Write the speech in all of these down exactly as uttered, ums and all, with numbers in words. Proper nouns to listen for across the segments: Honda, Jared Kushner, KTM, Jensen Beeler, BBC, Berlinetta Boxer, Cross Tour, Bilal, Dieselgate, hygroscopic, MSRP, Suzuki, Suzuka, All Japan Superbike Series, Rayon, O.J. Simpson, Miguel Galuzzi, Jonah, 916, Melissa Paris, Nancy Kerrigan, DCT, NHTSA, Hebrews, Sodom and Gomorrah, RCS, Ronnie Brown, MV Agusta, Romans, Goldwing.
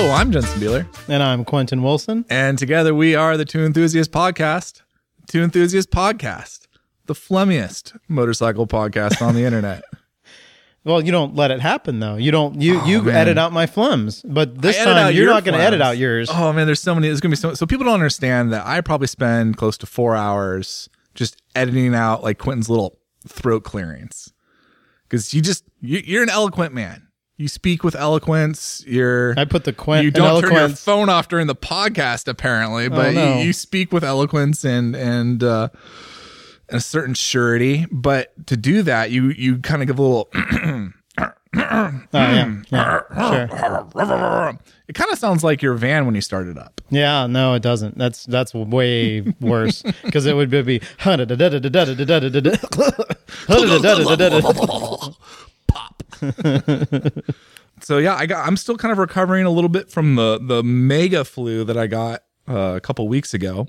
Hello, I'm Jensen Beeler. And I'm Quentin Wilson. And together we are the Two Enthusiasts Podcast. Two Enthusiasts Podcast. The flummiest motorcycle podcast on the internet. Well, you don't let it happen, though. You don't. You, oh, you man. edit out my flums, but this time you're not going to edit out yours. Oh, man, there's so many. There's going to be so So people don't understand that I probably spend close to four hours just editing out like Quentin's little throat clearings. Because you just, you, you're an eloquent man. You speak with eloquence. You're. I put the Quint. You don't turn your phone off during the podcast, apparently, but oh, no. you, you speak with eloquence and and, uh, and a certain surety. But to do that, you you kind of give a little. oh, yeah. Yeah, sure. It kind of sounds like your van when you start it up. Yeah, no, it doesn't. That's that's way worse because it would be. Pop. So yeah, I got. I'm still kind of recovering a little bit from the the mega flu that I got uh, a couple weeks ago,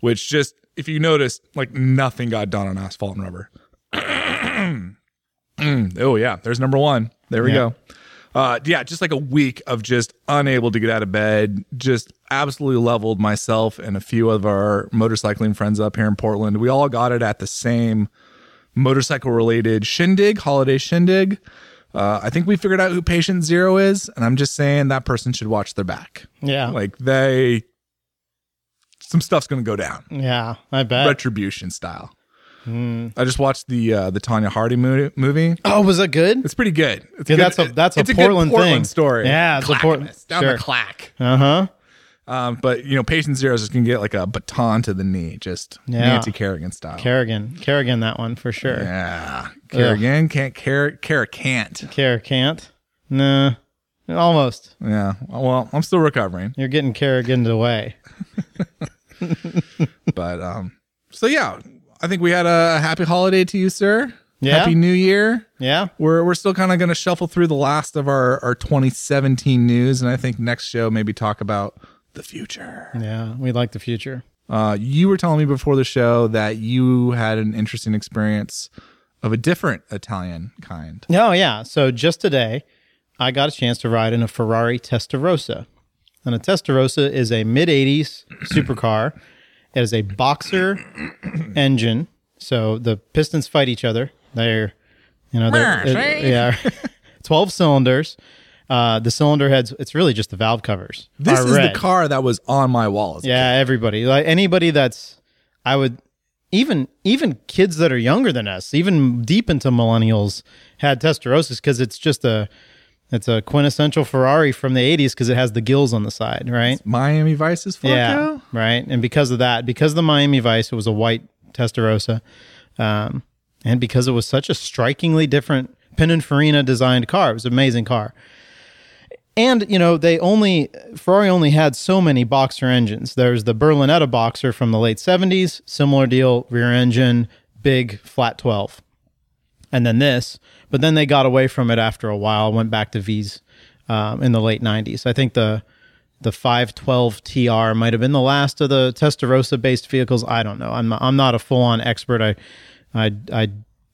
which just if you notice, like nothing got done on asphalt and rubber. Oh yeah, there's number one. There we yeah. go. Uh, yeah, just like a week of just unable to get out of bed. Just absolutely leveled myself and a few of our motorcycling friends up here in Portland. We all got it at the same motorcycle-related shindig, holiday shindig. Uh, I think we figured out who patient zero is, and I'm just saying that person should watch their back. Yeah. Like, they... Some stuff's going to go down. Yeah, I bet. Retribution style. Mm. I just watched the uh, the Tanya Hardie movie. Oh, was that good? It's pretty good. It's yeah, good. That's a, that's it's a, a Portland, good Portland thing. Story. Yeah, it's Clacking a Portland... Down sure. the clack. Uh-huh. Um, but, you know, patient zero is just going to get like a baton to the knee, just yeah. Nancy Kerrigan style. Kerrigan. Kerrigan, that one for sure. Yeah. Kerrigan Ugh. can't, Kerr, Kerr can't. Kerr can't. Nah. Almost. Yeah. Well, I'm still recovering. You're getting Kerrigan'd away. But, um, so yeah, I think we had a happy holiday to you, sir. Yeah. Happy New Year. Yeah. We're we're still kind of going to shuffle through the last of our, our twenty seventeen news. And I think next show, maybe talk about the future. Yeah, we like the future. Uh, you were telling me before the show that you had an interesting experience of a different Italian kind. Oh, yeah. So just today, I got a chance to ride in a Ferrari Testarossa. And a Testarossa is a mid-eighties supercar. It is a boxer engine. So the pistons fight each other. They're, you know, they're, it, yeah, twelve cylinders. Uh, the cylinder heads, it's really just the valve covers. This is red. The car that was on my wall. Yeah, kid. everybody. Like anybody that's, I would, even even kids that are younger than us, even deep into millennials, had Testarossas because it's just a, it's a quintessential Ferrari from the eighties because it has the gills on the side, right? It's Miami Vice's fuck yeah, now? Right. And because of that, because of the Miami Vice, it was a white Testarossa. Um, and because it was such a strikingly different Pininfarina designed car, it was an amazing car. And, you know, they only, Ferrari only had so many boxer engines. There's the Berlinetta boxer from the late seventies, similar deal, rear engine, big flat twelve. And then this, but then they got away from it after a while, went back to V's um, in the late nineties. I think the the five twelve T R might have been the last of the Testarossa-based vehicles. I don't know. I'm not, I'm not a full-on expert. I, I, I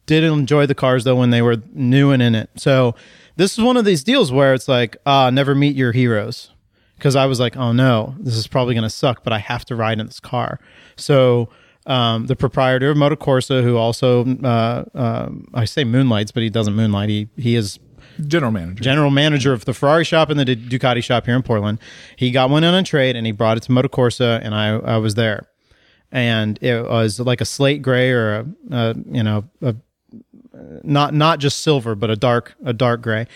did enjoy the cars, though, when they were new and in it. So... This is one of these deals where it's like, ah, uh, never meet your heroes. Because I was like, oh no, this is probably going to suck, but I have to ride in this car. So um, the proprietor of Motocorsa, who also, uh, uh, I say moonlights, but he doesn't moonlight. He he is general manager. General manager of the Ferrari shop and the Ducati shop here in Portland. He got one in on trade and he brought it to Motocorsa, and I, I was there. And it was like a slate gray or a, a you know, a Not not just silver, but a dark a dark gray,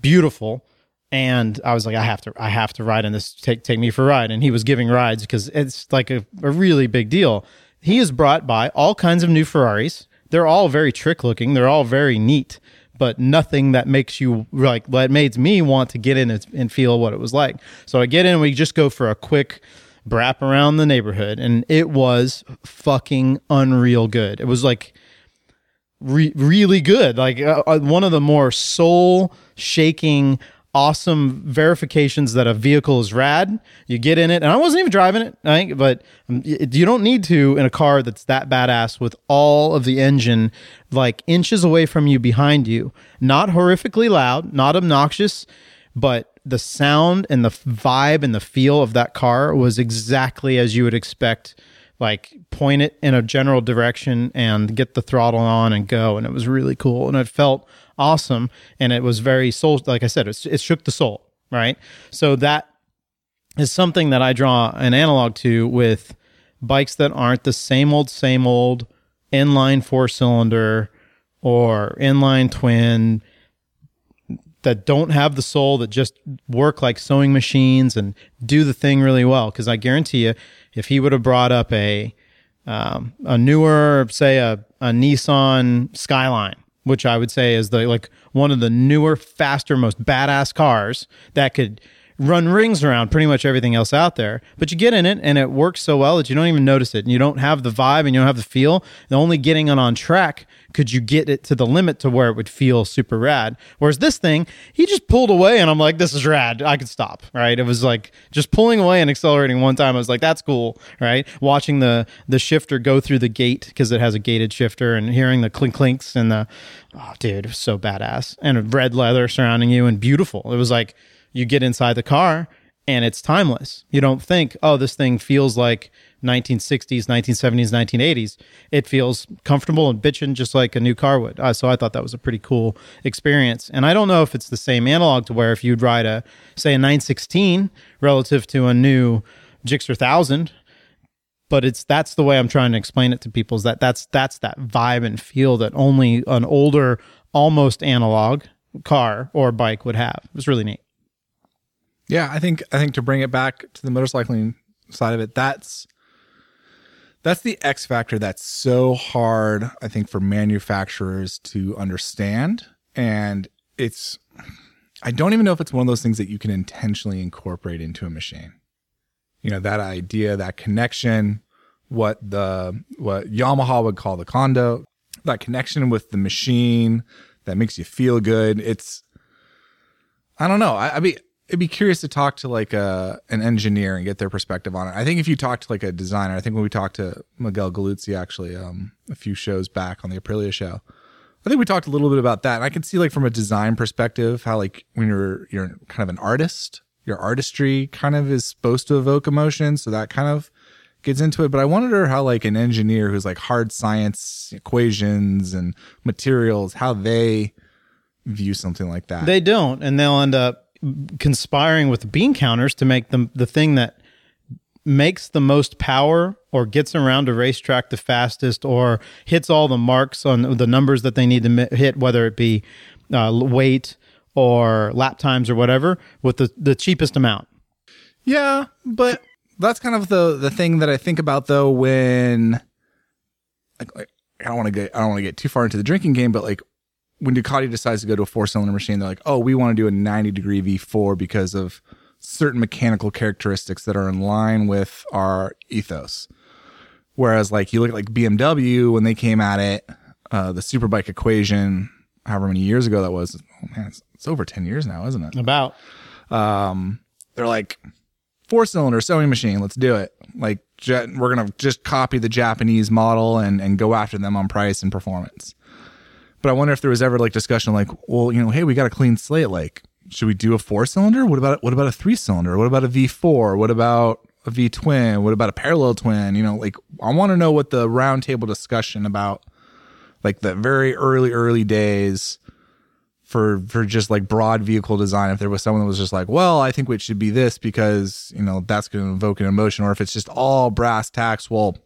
beautiful. And I was like, I have to I have to ride in this. Take take me for a ride. And he was giving rides because it's like a, a really big deal. He has brought by all kinds of new Ferraris. They're all very trick looking. They're all very neat, but nothing that makes you like that made me want to get in and feel what it was like. So I get in. We just go for a quick brap around the neighborhood, and it was fucking unreal good. It was like. Re- really good. Like uh, one of the more soul shaking, awesome verifications that a vehicle is rad. You get in it, and I wasn't even driving it, I think, but you don't need to in a car that's that badass with all of the engine like inches away from you behind you. Not horrifically loud, not obnoxious, but the sound and the vibe and the feel of that car was exactly as you would expect. Like, point it in a general direction and get the throttle on and go. And it was really cool. And it felt awesome. And it was very soul. Like I said, it, it shook the soul, right? So that is something that I draw an analog to with bikes that aren't the same old, same old inline four cylinder or inline twin, that don't have the soul, that just work like sewing machines and do the thing really well. Because I guarantee you, if he would have brought up a um, a newer, say a, a Nissan Skyline, which I would say is the like one of the newer, faster, most badass cars that could run rings around pretty much everything else out there. But you get in it and it works so well that you don't even notice it, and you don't have the vibe and you don't have the feel. And only getting it on track could you get it to the limit to where it would feel super rad. Whereas this thing, he just pulled away and I'm like, this is rad. I could stop, right? It was like just pulling away and accelerating one time. I was like, that's cool, right? Watching the the shifter go through the gate because it has a gated shifter and hearing the clink clinks and the, oh, dude, it was so badass. And red leather surrounding you and beautiful. It was like you get inside the car and it's timeless. You don't think, oh, this thing feels like nineteen sixties, nineteen seventies, nineteen eighties. It feels comfortable and bitching just like a new car would. Uh, so I thought that was a pretty cool experience. And I don't know if it's the same analog to where if you'd ride a, say a nine sixteen relative to a new Gixxer one thousand, but it's that's the way I'm trying to explain it to people, is that that's, that's that vibe and feel that only an older, almost analog car or bike would have. It was really neat. Yeah, I think I think to bring it back to the motorcycling side of it, that's that's the X factor that's so hard, I think, for manufacturers to understand. And it's, I don't even know if it's one of those things that you can intentionally incorporate into a machine. You know, that idea, that connection, what the what Yamaha would call the condo, that connection with the machine that makes you feel good. It's, I don't know. I, I mean. I'd be curious to talk to like a, an engineer and get their perspective on it. I think if you talk to like a designer, I think when we talked to Miguel Galuzzi actually um, a few shows back on the Aprilia show, I think we talked a little bit about that. And I can see like from a design perspective how like when you're you're kind of an artist, your artistry kind of is supposed to evoke emotion, so that kind of gets into it. But I wonder how like an engineer who's like hard science equations and materials, how they view something like that. They don't, and they'll end up conspiring with bean counters to make them the thing that makes the most power or gets around a racetrack the fastest or hits all the marks on the numbers that they need to hit, whether it be uh, weight or lap times or whatever, with the, the cheapest amount. Yeah, but that's kind of the the thing that I think about though when like, like I don't want to get I don't want to get too far into the drinking game, but like when Ducati decides to go to a four-cylinder machine, they're like, oh, we want to do a ninety-degree V four because of certain mechanical characteristics that are in line with our ethos. Whereas, like, you look at, like, B M W, when they came at it, uh, the Superbike equation, however many years ago that was, oh, man, it's, it's over ten years now, isn't it? About. Um, they're like, four-cylinder sewing machine, let's do it. Like, jet, we're going to just copy the Japanese model and, and go after them on price and performance. But I wonder if there was ever like discussion like, well, you know, hey, we got a clean slate. Like, should we do a four cylinder? What about, what about a three cylinder? What about a V four? What about a V twin? What about a parallel twin? You know, like I want to know what the round table discussion about like the very early, early days for, for just like broad vehicle design. If there was someone that was just like, well, I think it should be this because, you know, that's going to evoke an emotion. Or if it's just all brass tacks, well,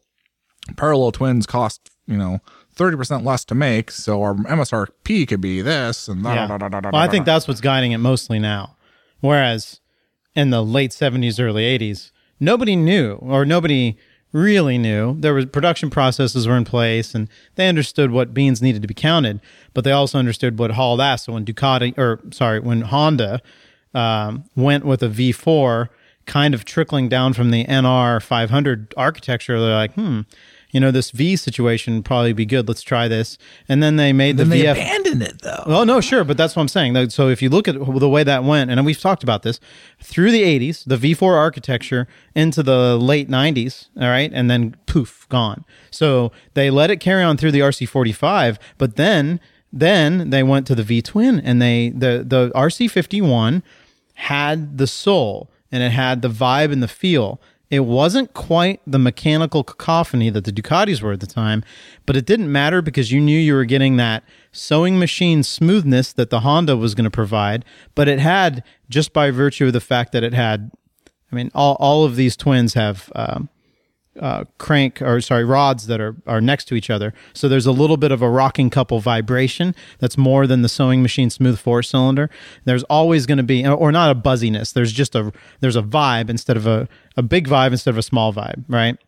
parallel twins cost, you know, thirty percent less to make, so our M S R P could be this. And yeah. da, da, da, da, well, I think that's what's guiding it mostly now. Whereas in the late seventies, early eighties, nobody knew or nobody really knew. There was production processes were in place and they understood what beans needed to be counted, but they also understood what hauled ass. So when Ducati, or sorry, when Honda um, went with a V four kind of trickling down from the N R five hundred architecture, they're like, hmm, you know, this V situation probably be good. Let's try this. And then they made then the V F. They abandoned it, though. Well, no, sure. But that's what I'm saying. So if you look at the way that went, and we've talked about this, through the eighties, the V four architecture into the late nineties, all right, and then poof, gone. So they let it carry on through the R C forty-five, but then then they went to the V-twin, and they the the R C fifty-one had the soul and it had the vibe and the feel. It wasn't quite the mechanical cacophony that the Ducatis were at the time, but it didn't matter because you knew you were getting that sewing machine smoothness that the Honda was going to provide, but it had, just by virtue of the fact that it had, I mean, all, all of these twins have um, uh, crank, or sorry, rods that are, are next to each other. So there's a little bit of a rocking couple vibration that's more than the sewing machine smooth four-cylinder. There's always going to be, or not a buzziness, there's just a, there's a vibe instead of a, a big vibe instead of a small vibe, right?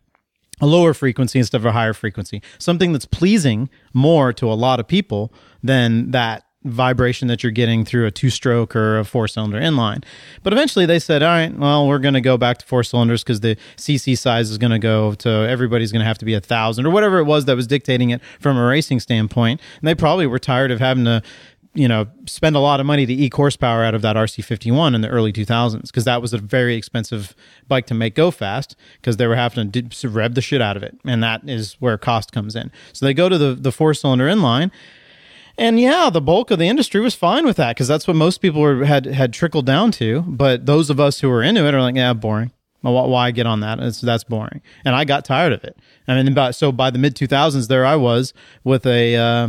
A lower frequency instead of a higher frequency. Something that's pleasing more to a lot of people than that vibration that you're getting through a two-stroke or a four-cylinder inline. But eventually they said, all right, well, we're going to go back to four cylinders because the C C size is going to go to, everybody's going to have to be a thousand or whatever it was that was dictating it from a racing standpoint. And they probably were tired of having to, you know, spend a lot of money to eke horsepower out of that R C fifty-one in the early two thousands because that was a very expensive bike to make go fast because they were having to rev the shit out of it. And that is where cost comes in. So they go to the, the four-cylinder inline. And yeah, the bulk of the industry was fine with that because that's what most people were, had had trickled down to. But those of us who were into it are like, yeah, boring. Well, why get on that? It's, that's boring. And I got tired of it. I mean, about, so by the mid two thousands, there I was with a uh,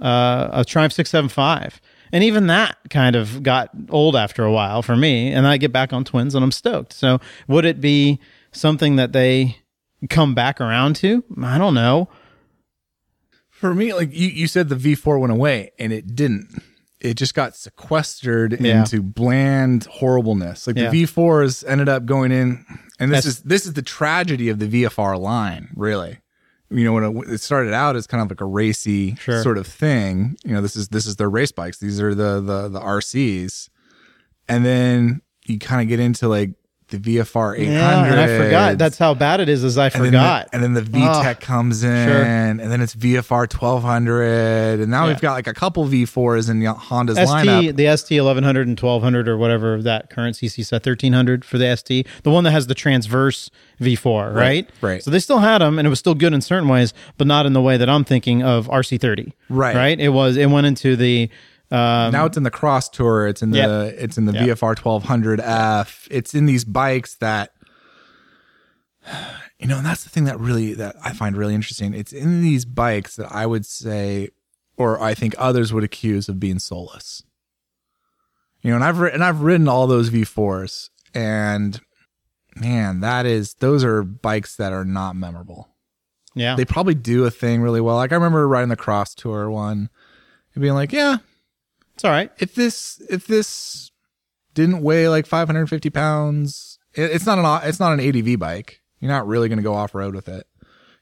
uh, a Triumph six seventy-five, and even that kind of got old after a while for me. And I get back on twins, and I'm stoked. So would it be something that they come back around to? I don't know. For me, like you, you said the V four went away, and it didn't. It just got sequestered yeah. into bland horribleness. Like yeah. the V fours ended up going in, and this That's, is this is the tragedy of the V F R line, really. You know, when it, it started out as kind of like a racy sure. sort of thing. You know, this is this is their race bikes. These are the the the R Cs, and then you kind of get into like the V F R eight hundred. Yeah, and I forgot. That's how bad it is, is I forgot. And then the, and then the VTEC oh, comes in, sure. and then it's V F R twelve hundred, and now yeah. we've got like a couple V fours in Honda's S T, lineup. The S T eleven hundred and twelve hundred or whatever that current C C set, thirteen hundred for the S T, the one that has the transverse V four, right? Right. right. So they still had them, and it was still good in certain ways, but not in the way that I'm thinking of R C thirty. Right. Right? It was. It went into the... Um, now it's in the Cross Tour. It's in the yep. it's in the yep. V F R twelve hundred F. It's in these bikes that, you know, and that's the thing that really that I find really interesting. It's in these bikes that I would say, or I think others would accuse of being soulless. You know, and I've and I've ridden all those V fours, and man, that is those are bikes that are not memorable. Yeah, they probably do a thing really well. Like I remember riding the Cross Tour one and being like, yeah. It's all right. If this if this didn't weigh like five hundred fifty pounds, it, it's not an it's not an A D V bike. You're not really going to go off road with it.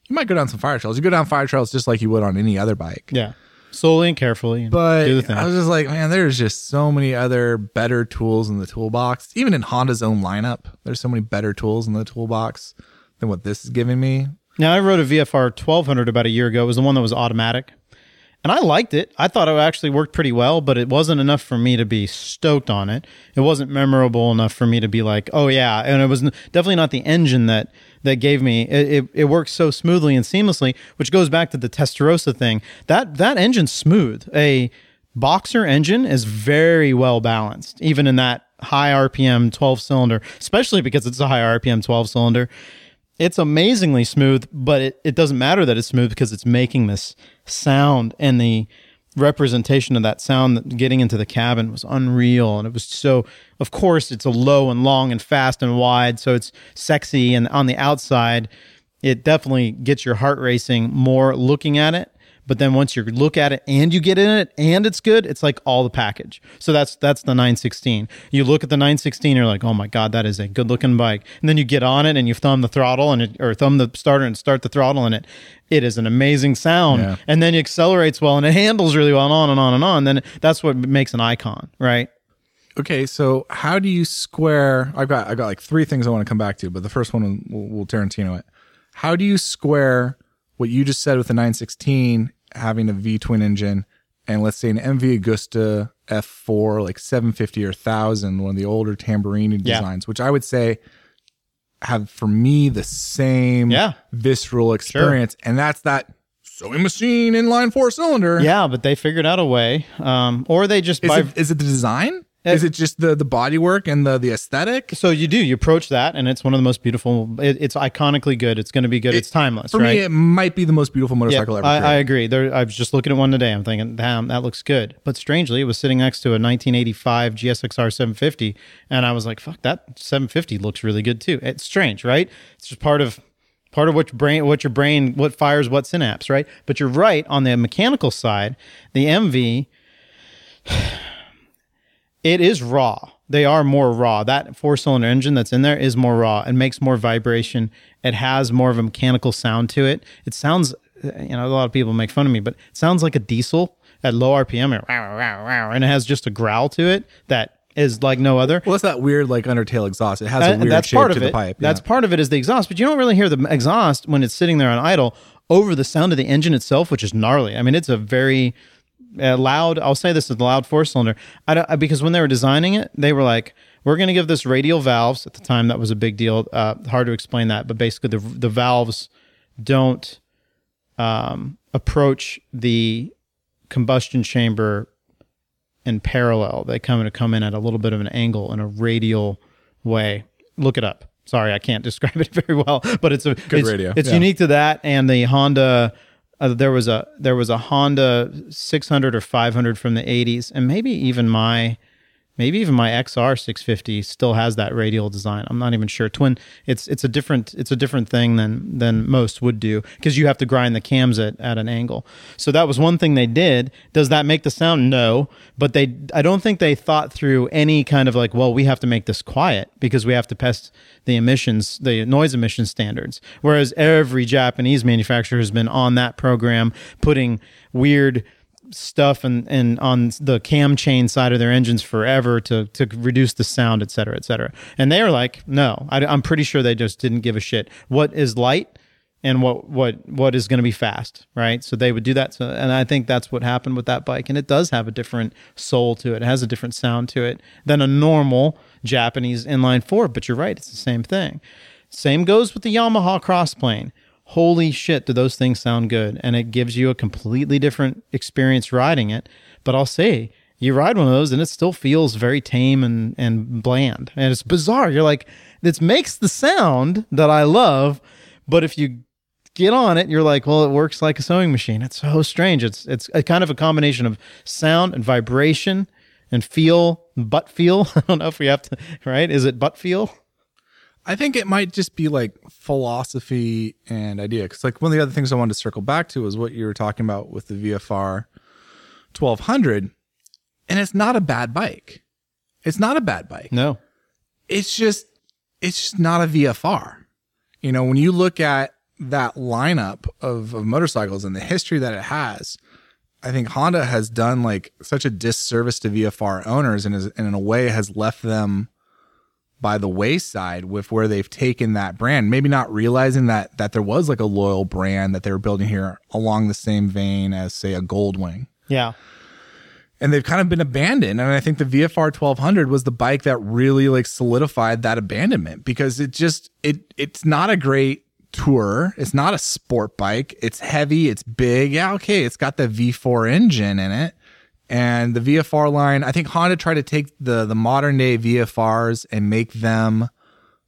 You might go down some fire trails. You go down fire trails just like you would on any other bike. Yeah, slowly and carefully. And but do the thing. I was just like, man, there's just so many other better tools in the toolbox. Even in Honda's own lineup, there's so many better tools in the toolbox than what this is giving me. Now, I rode a V F R twelve hundred about a year ago. It was the one that was automatic. And I liked it. I thought it actually worked pretty well, but it wasn't enough for me to be stoked on it. It wasn't memorable enough for me to be like, oh, yeah. And it was definitely not the engine that that gave me. It, it, it worked so smoothly and seamlessly, which goes back to the Testarossa thing. That, that engine's smooth. A boxer engine is very well balanced, even in that high R P M twelve-cylinder, especially because it's a high R P M twelve-cylinder. It's amazingly smooth, but it, it doesn't matter that it's smooth because it's making this sound, and the representation of that sound getting into the cabin was unreal. And it was so, of course, it's a low and long and fast and wide, so it's sexy. And on the outside, it definitely gets your heart racing more looking at it. But then once you look at it and you get in it and it's good, it's like all the package. So that's that's the nine sixteen. You look at the nine sixteen, you're like, oh my God, that is a good looking bike. And then you get on it and you thumb the throttle and it, or thumb the starter and start the throttle and it it is an amazing sound. Yeah. And then it accelerates well and it handles really well and on and on and on. Then that's what makes an icon, right? Okay, so how do you square? I've got I got like three things I want to come back to, but the first one we'll, we'll Tarantino it. How do you square what you just said with the nine sixteen? Having a V-twin engine and let's say an M V Agusta F four, like seven fifty or one thousand, one of the older Tamburini yeah. designs, which I would say have for me the same yeah. visceral experience. Sure. And that's that sewing machine inline four cylinder. Yeah, but they figured out a way. Um, or they just... Is, by, it, is it the design? Is it just the, the bodywork and the, the aesthetic? So you do. You approach that, and it's one of the most beautiful. It, it's iconically good. It's going to be good. It, it's timeless, for right? For me, it might be the most beautiful motorcycle yeah, ever. I, I agree. There, I was just looking at one today. I'm thinking, damn, that looks good. But strangely, it was sitting next to a nineteen eighty-five G S X R seven fifty, and I was like, fuck, that seven fifty looks really good too. It's strange, right? It's just part of... Part of what your brain, what your brain, what fires what synapse, right? But you're right on the mechanical side. The M V, it is raw. They are more raw. That four-cylinder engine that's in there is more raw and makes more vibration. It has more of a mechanical sound to it. It sounds, you know, a lot of people make fun of me, but it sounds like a diesel at low R P M, and it has just a growl to it that is like no other. Well, it's that weird, like, undertail exhaust. It has a weird shape to the pipe. That's part of it is the exhaust, but you don't really hear the exhaust when it's sitting there on idle over the sound of the engine itself, which is gnarly. I mean, it's a very uh, loud, I'll say this is a loud four-cylinder. I don't, because when they were designing it, they were like, we're going to give this radial valves. At the time, that was a big deal. Uh, hard to explain that, but basically the the valves don't um, approach the combustion chamber in parallel. They come to come in at a little bit of an angle in a radial way. Look it up. Sorry, I can't describe it very well, but it's a good it's, radio. It's yeah. unique to that. And the Honda, uh, there was a there was a Honda six hundred or five hundred from the eighties, and maybe even my maybe even my X R six fifty still has that radial design. I'm not even sure. Twin. It's it's a different it's a different thing than than most would do, because you have to grind the cams at, at an angle. So that was one thing they did. Does that make the sound? No, but they I don't think they thought through any kind of like, well, we have to make this quiet because we have to pest the emissions, the noise emission standards. Whereas every Japanese manufacturer has been on that program, putting weird stuff and and on the cam chain side of their engines forever to to reduce the sound, et cetera, et cetera. And they were like, no, I, I'm pretty sure they just didn't give a shit what is light and what what what is going to be fast, right? So they would do that. So, and I think that's what happened with that bike. And it does have a different soul to it. It has a different sound to it than a normal Japanese inline four. But you're right, it's the same thing. Same goes with the Yamaha Crossplane. Holy shit, do those things sound good? And it gives you a completely different experience riding it. But I'll say, you ride one of those and it still feels very tame and, and bland. And it's bizarre. You're like, this makes the sound that I love, but if you get on it, you're like, well, it works like a sewing machine. It's so strange. It's it's a kind of a combination of sound and vibration and feel, butt feel. I don't know if we have to, right? Is it butt feel? I think it might just be like philosophy and idea. Because like one of the other things I wanted to circle back to was what you were talking about with the V F R twelve hundred. And it's not a bad bike. It's not a bad bike. No. It's just, it's just not a V F R. You know, when you look at that lineup of, of motorcycles and the history that it has, I think Honda has done like such a disservice to V F R owners and, is, and in a way has left them by the wayside with where they've taken that brand, maybe not realizing that that there was like a loyal brand that they were building here along the same vein as, say, a Goldwing. Yeah. And they've kind of been abandoned. And I think the V F R twelve hundred was the bike that really like solidified that abandonment, because it just, it it's not a great tourer. It's not a sport bike. It's heavy. It's big. Yeah, okay. It's got the V four engine in it. And the V F R line, I think Honda tried to take the the modern day V F Rs and make them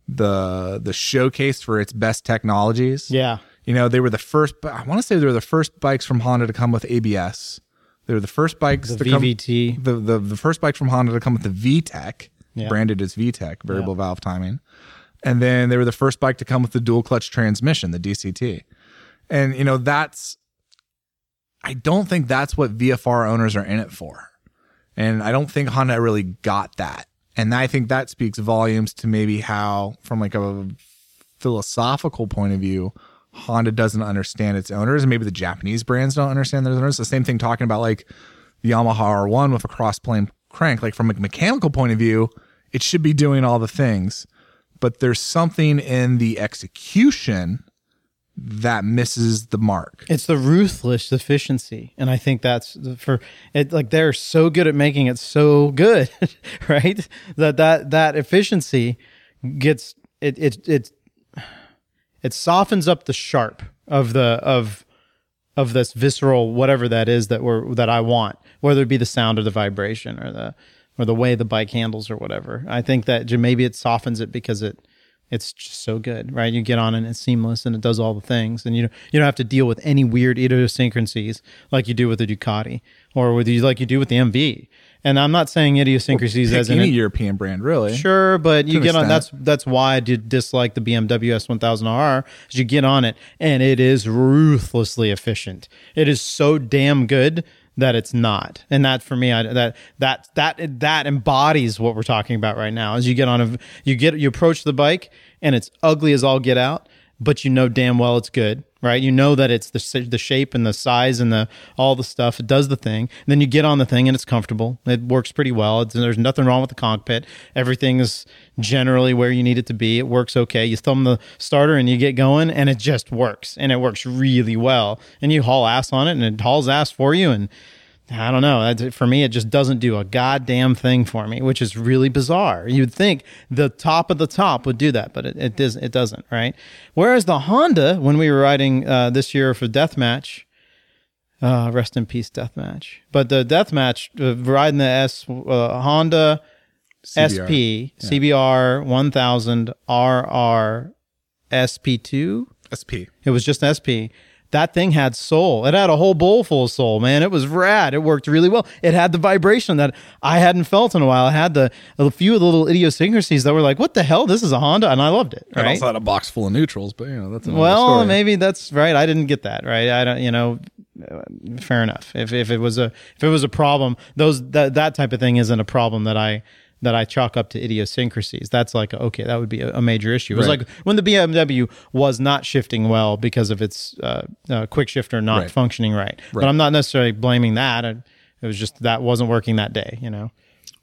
the the showcase for its best technologies. Yeah. You know, they were the first, I want to say they were the first bikes from Honda to come with A B S. They were the first bikes the to V V T. come. The V V T. The, the first bike from Honda to come with the V TEC, yeah. branded as V TEC, variable yeah. valve timing. And then they were the first bike to come with the dual clutch transmission, the D C T. And, you know, that's, I don't think that's what V F R owners are in it for. And I don't think Honda really got that. And I think that speaks volumes to maybe how, from like a philosophical point of view, Honda doesn't understand its owners, and maybe the Japanese brands don't understand their owners. The same thing talking about like the Yamaha R one with a cross-plane crank. Like from a mechanical point of view, it should be doing all the things, but there's something in the execution that misses the mark. It's the ruthless efficiency. And I think that's for it. Like they're so good at making it so good, right? That, that, that efficiency gets, it, it, it, it softens up the sharp of the, of, of this visceral, whatever that is that we're, that I want, whether it be the sound or the vibration or the, or the way the bike handles or whatever. I think that maybe it softens it because it it's just so good, right? You get on and it's seamless and it does all the things, and you don't, you don't have to deal with any weird idiosyncrasies like you do with the Ducati or with you like you do with the M V. And I'm not saying idiosyncrasies well, as in any it, European brand, really. Sure, but you get extent. on. That's that's why I did dislike the B M W S one thousand R R. Is you get on it and it is ruthlessly efficient. It is so damn good that it's not. And that for me, I, that that that that embodies what we're talking about right now. As you get on a, you get you approach the bike and it's ugly as all get out, but you know damn well it's good. Right, you know that it's the the shape and the size and the all the stuff. It does the thing. And then you get on the thing and it's comfortable. It works pretty well. It's, there's nothing wrong with the cockpit. Everything is generally where you need it to be. It works okay. You thumb the starter and you get going, and it just works. And it works really well. And you haul ass on it, and it hauls ass for you. And I don't know. For me, it just doesn't do a goddamn thing for me, which is really bizarre. You'd think the top of the top would do that, but it it, does, it doesn't, right? Whereas the Honda, when we were riding uh, this year for Deathmatch, uh, rest in peace, Deathmatch. But the Deathmatch, uh, riding the S uh, Honda C B R. S P, yeah. C B R one thousand R R S P two? S P. It was just an S P. That thing had soul. It had a whole bowl full of soul, man. It was rad. It worked really well. It had the vibration that I hadn't felt in a while. It had the a few of the little idiosyncrasies that were like, what the hell? This is a Honda. And I loved it. Right? It also had a box full of neutrals, but you know, that's another well, story. Maybe that's right. I didn't get that right. I don't, you know, fair enough. If if it was a if it was a problem, those that that type of thing isn't a problem that I that I chalk up to idiosyncrasies. That's like, okay, that would be a major issue. It was right. Like when the B M W was not shifting well because of its uh, uh, quick shifter not right. functioning right. right. But I'm not necessarily blaming that. It was just that wasn't working that day, you know?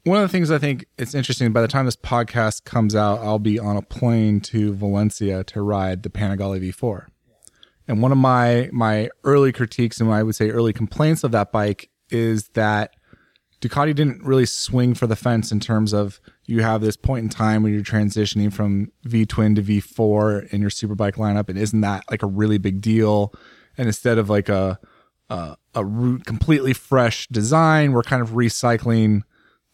One of the things I think it's interesting, by the time this podcast comes out, I'll be on a plane to Valencia to ride the Panigale V four. And one of my, my early critiques, and I would say early complaints of that bike, is that Ducati didn't really swing for the fence in terms of you have this point in time when you're transitioning from V-twin to V four in your superbike lineup, and isn't that like a really big deal? And instead of like a a, a root, completely fresh design, we're kind of recycling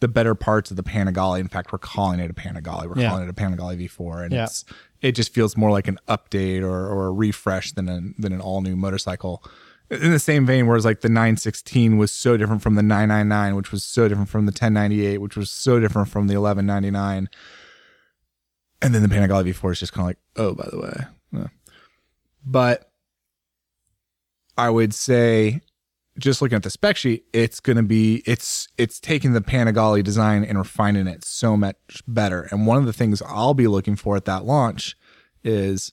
the better parts of the Panigale. In fact, we're calling it a Panigale. We're yeah. calling it a Panigale V four, and yeah. it's, it just feels more like an update or or a refresh than a, than an all new motorcycle. In the same vein, whereas like the nine sixteen was so different from the nine ninety-nine, which was so different from the ten ninety-eight, which was so different from the eleven ninety-nine. And then the Panigale V four is just kind of like, oh, by the way. Yeah. But I would say, just looking at the spec sheet, it's going to be, it's it's taking the Panigale design and refining it so much better. And one of the things I'll be looking for at that launch is,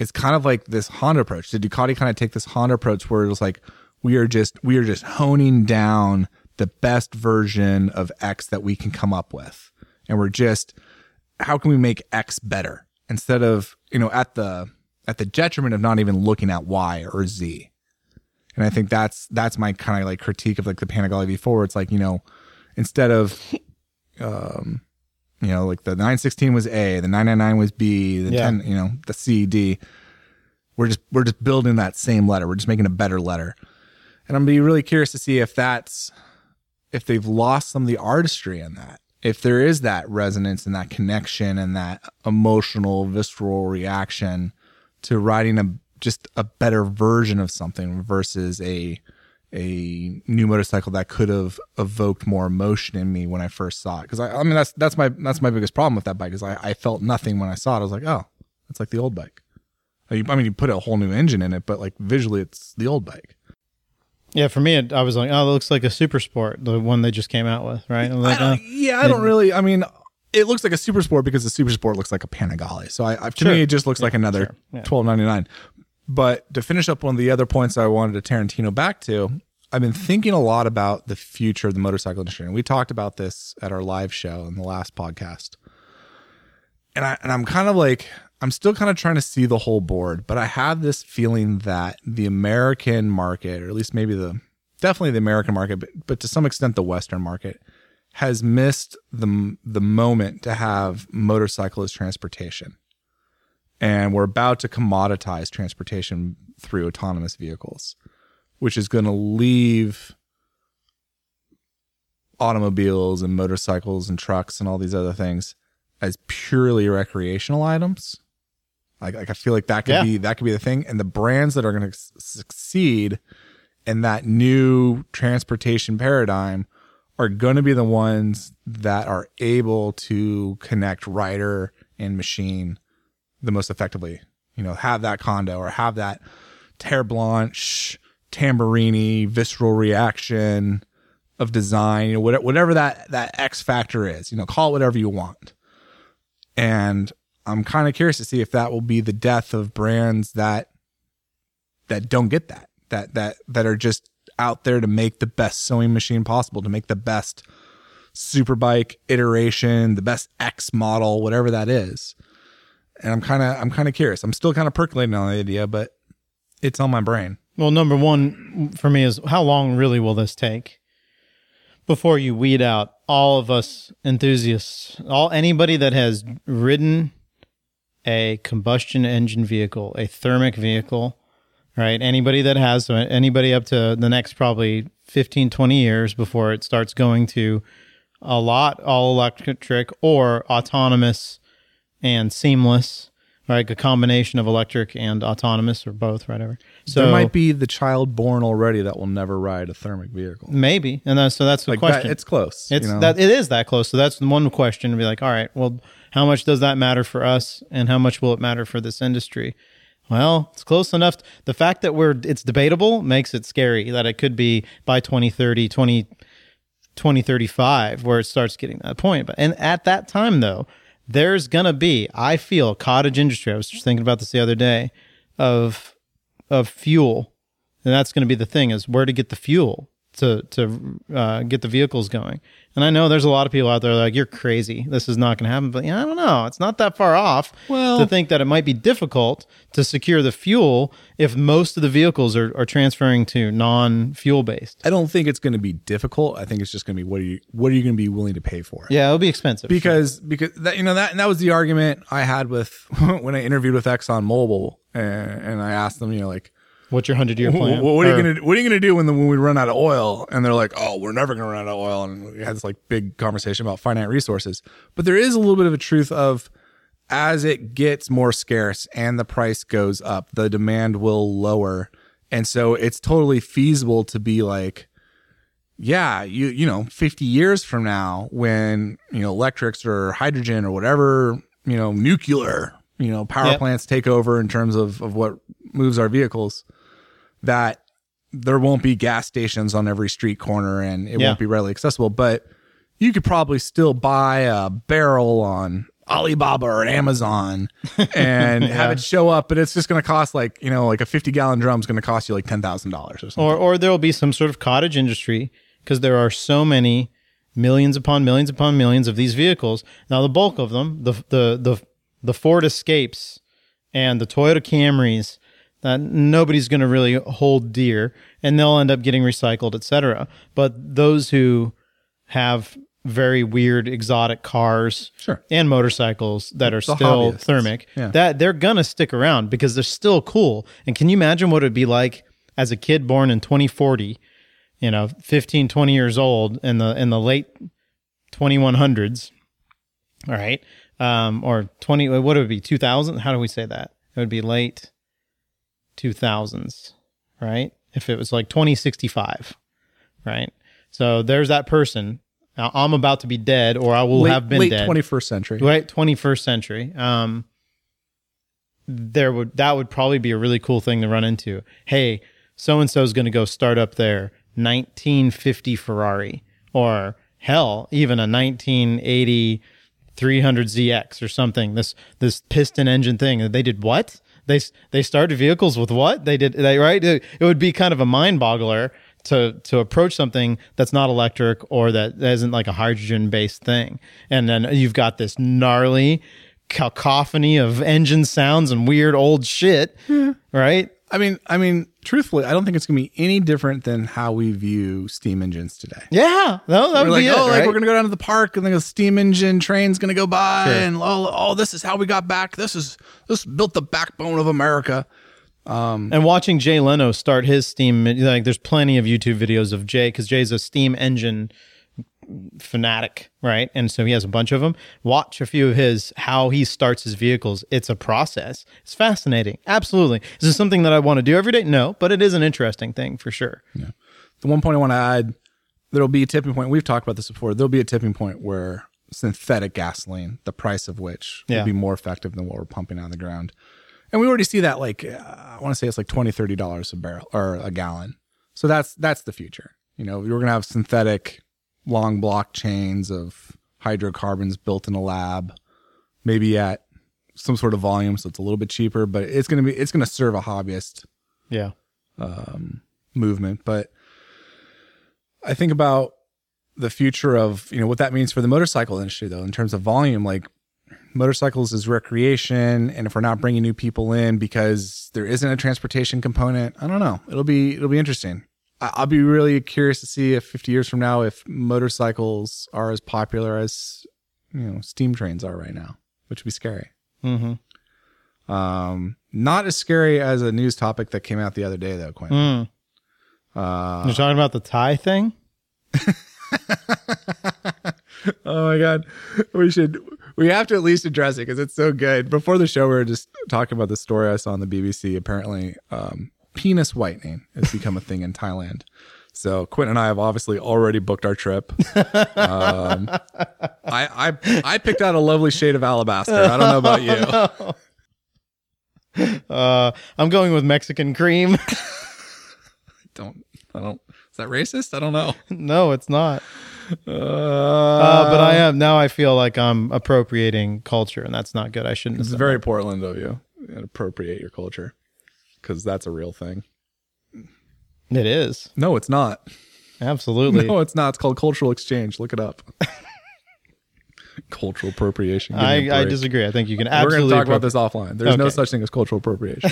it's kind of like this Honda approach. Did Ducati kind of take this Honda approach where it was like, we are just we are just honing down the best version of X that we can come up with, and we're just, how can we make X better instead of, you know, at the at the detriment of not even looking at Y or Z? And I think that's that's my kind of like critique of like the Panigale V four. It's like, you know, instead of um you know, like the nine sixteen was A, the nine ninety-nine was B, the yeah. ten, you know, the C, D. We're just we're just building that same letter. We're just making a better letter. And I'm gonna be really curious to see if that's if they've lost some of the artistry in that. If there is that resonance and that connection and that emotional, visceral reaction to writing a just a better version of something versus a a new motorcycle that could have evoked more emotion in me when I first saw it. Because I, I mean, that's that's my that's my biggest problem with that bike is I, I felt nothing when I saw it. I was like, oh, that's like the old bike. I mean, you put a whole new engine in it, but like visually, it's the old bike. Yeah, for me, it, I was like, oh, it looks like a Super Sport, the one they just came out with, right? I like, I, oh, yeah, I it, don't really. I mean, it looks like a Super Sport because the Super Sport looks like a Panigale. So I, I to sure. me, it just looks yeah, like another sure. yeah. twelve ninety-nine. But to finish up one of the other points I wanted to Tarantino back to, I've been thinking a lot about the future of the motorcycle industry. And we talked about this at our live show in the last podcast. And, I, and I'm kind of like, I'm still kind of trying to see the whole board, but I have this feeling that the American market, or at least maybe the, definitely the American market, but, but to some extent the Western market, has missed the, the moment to have motorcyclist transportation. And we're about to commoditize transportation through autonomous vehicles, which is going to leave automobiles and motorcycles and trucks and all these other things as purely recreational items. Like, like I feel like that could yeah. be that could be the thing. And the brands that are going to s- succeed in that new transportation paradigm are going to be the ones that are able to connect rider and machine the most effectively. You know, have that Condo or have that Terre Blanche, Tamburini, visceral reaction of design, you know, whatever, whatever that, that X factor is, you know, call it whatever you want. And I'm kind of curious to see if that will be the death of brands that, that don't get that, that, that, that are just out there to make the best sewing machine possible, to make the best superbike iteration, the best X model, whatever that is. And I'm kind of, I'm kind of curious. I'm still kind of percolating on the idea, but it's on my brain. Well, number one for me is how long really will this take before you weed out all of us enthusiasts, all anybody that has ridden a combustion engine vehicle, a thermic vehicle, right? Anybody that has, anybody up to the next probably fifteen, twenty years before it starts going to a lot all electric or autonomous and seamless, right? A combination of electric and autonomous or both, whatever. So there might be the child born already that will never ride a thermic vehicle. Maybe. And that's, so that's the like question. That, it's close. It's you know? that it is that close. So that's one question to be like, all right, well, how much does that matter for us and how much will it matter for this industry? Well, it's close enough. The fact that we're it's debatable makes it scary that it could be by twenty thirty, twenty thirty-five where it starts getting that point. But and at that time though, there's going to be, I feel, cottage industry. I was just thinking about this the other day of of fuel. And that's going to be the thing is where to get the fuel to to uh, get the vehicles going. And I know there's a lot of people out there like, you're crazy. This is not going to happen. But yeah, I don't know. It's not that far off well, to think that it might be difficult to secure the fuel if most of the vehicles are, are transferring to non-fuel based. I don't think it's going to be difficult. I think it's just going to be, what are you what are you going to be willing to pay for it? Yeah, it'll be expensive. Because, sure. because that, you know, that and that was the argument I had with when I interviewed with ExxonMobil and, and I asked them, you know, like, what's your hundred-year plan? What, what are you going to What are you going to do when the, when we run out of oil? And they're like, "Oh, we're never going to run out of oil." And we had this like big conversation about finite resources. But there is a little bit of a truth of, as it gets more scarce and the price goes up, the demand will lower, and so it's totally feasible to be like, "Yeah, you you know, fifty years from now, when you know electrics or hydrogen or whatever, you know, nuclear, you know, power yep. plants take over in terms of of what moves our vehicles." That there won't be gas stations on every street corner and it yeah. won't be readily accessible, but you could probably still buy a barrel on Alibaba or Amazon and yeah. have it show up, but it's just going to cost like, you know, like a fifty gallon drum is going to cost you like ten thousand dollars or something. Or, or there'll be some sort of cottage industry because there are so many millions upon millions upon millions of these vehicles. Now the bulk of them, the, the, the, the Ford Escapes and the Toyota Camrys, that nobody's going to really hold dear and they'll end up getting recycled, et cetera. But those who have very weird exotic cars sure. and motorcycles that are the still hobbyists. Thermic, yeah. that they're going to stick around because they're still cool. And can you imagine what it'd be like as a kid born in twenty forty, you know, fifteen, twenty years old in the, in the late twenty-one hundreds. All right. Um, or twenty, what would it be? two thousand? How do we say that? It would be late two thousands, right? If it was like twenty sixty-five, right? So there's that person. Now, I'm about to be dead, or I will late, have been late dead. Late twenty-first century, right? twenty-first century. Um, there would that would probably be a really cool thing to run into. Hey, so and so is going to go start up their nineteen fifty Ferrari, or hell, even a nineteen eighty three hundred Z X or something. This this piston engine thing. They did what? They they started vehicles with what they did, they right? It, it would be kind of a mind boggler to to approach something that's not electric or that isn't like a hydrogen based thing. And then you've got this gnarly cacophony of engine sounds and weird old shit, yeah. right? I mean, I mean, truthfully, I don't think it's gonna be any different than how we view steam engines today. Yeah, no, that we're would like, be oh, it, like right? we're gonna go down to the park and then a steam engine train's gonna go by, sure. and oh, oh, this is how we got back. This is this built the backbone of America. Um, and watching Jay Leno start his steam, like there's plenty of YouTube videos of Jay because Jay's a steam engine fanatic, right? And so he has a bunch of them. Watch a few of his, how he starts his vehicles. It's a process. It's fascinating. Absolutely. Is this something that I want to do every day? No, but it is an interesting thing for sure. Yeah. The one point I want to add, there'll be a tipping point. We've talked about this before. There'll be a tipping point where synthetic gasoline, the price of which yeah. will be more effective than what we're pumping out of the ground. And we already see that, like, uh, I want to say it's like twenty dollars, thirty dollars a barrel or a gallon. So that's that's the future. You know, we're going to have synthetic long block chains of hydrocarbons built in a lab, maybe at some sort of volume, so it's a little bit cheaper, but it's going to be it's going to serve a hobbyist yeah um, movement. But I think about the future of, you know, what that means for the motorcycle industry, though, in terms of volume. Like, motorcycles is recreation, and if we're not bringing new people in because there isn't a transportation component, I don't know. It'll be it'll be interesting. I'll be really curious to see if fifty years from now, if motorcycles are as popular as, you know, steam trains are right now, which would be scary. Mm-hmm. Um, not as scary as a news topic that came out the other day, though, Quentin. Mm. Uh, You're talking about the Thai thing? Oh my God, we should. We have to at least address it because it's so good. Before the show, we were just talking about the story I saw on the B B C. Apparently, um, penis whitening has become a thing in Thailand. So Quentin and I have obviously already booked our trip. Um, I, I I picked out a lovely shade of alabaster. I don't know about you. No. Uh, I'm going with Mexican cream. I don't. I don't. Is that racist? I don't know. No, it's not. Uh, uh, but I am now. I feel like I'm appropriating culture, and that's not good. I shouldn't. It's very that. Portland of you. You appropriate your culture, because that's a real thing. It is. No, it's not. Absolutely. No, it's not. It's called cultural exchange. Look it up. Cultural appropriation. I, I disagree. I think you can. Absolutely. We're going to talk about this offline. There's okay. no such thing as cultural appropriation.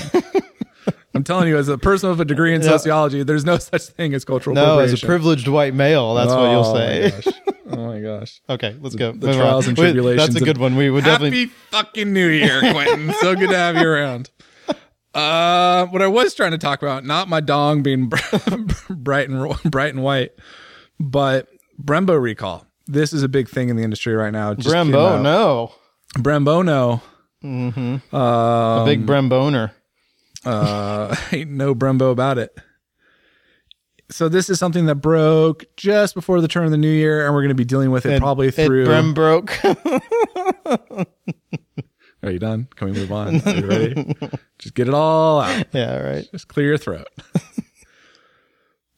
I'm telling you, as a person with a degree in sociology, there's no such thing as cultural no, appropriation. No, as a privileged white male, that's oh, what you'll say. My gosh. Oh my gosh. Okay, let's go. The, the trials and tribulations. Wait, that's a good one. We would Happy definitely. Happy fucking New Year, Quentin. So good to have you around. Uh, what I was trying to talk about, not my dong being bright and bright and white, but Brembo recall. This is a big thing in the industry right now. It just Brembo, no. Brembo, no. Mm-hmm. Um, a big Bremboner. Uh, ain't no Brembo about it. So this is something that broke just before the turn of the new year, and we're going to be dealing with it, it probably through. It Brem broke. Are you done? Can we move on? Are you ready? Just get it all out. Yeah, right. Just clear your throat.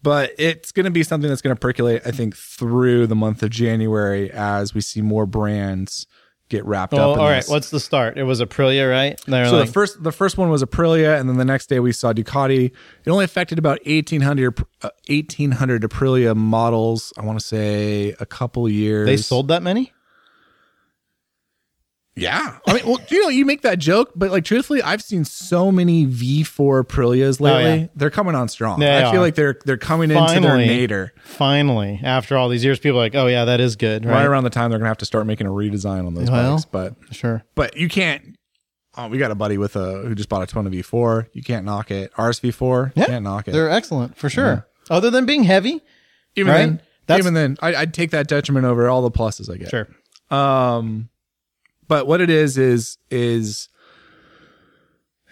But it's going to be something that's going to percolate, I think, through the month of January as we see more brands get wrapped well, up in all right this. What's the start? It was Aprilia, right? They're so like, the first the first one was Aprilia, and then the next day we saw Ducati. It only affected about eighteen hundred Aprilia models. I want to say a couple years. They sold that many? Yeah. I mean, well, you know, you make that joke, but like truthfully, I've seen so many V four Aprilias lately. Oh, yeah. They're coming on strong. They I are. feel like they're they're coming finally, into their nadir. Finally, after all these years, people are like, oh yeah, that is good. Right, right around the time they're gonna have to start making a redesign on those well, bikes. But sure. But you can't. Oh, we got a buddy with a who just bought a Tonda V four. You can't knock it. R S V four. Yeah, can't knock it. They're excellent for sure. Yeah. Other than being heavy, even right? then, That's, even then, I, I'd take that detriment over all the pluses I get. Sure. Um. But what it is, is, is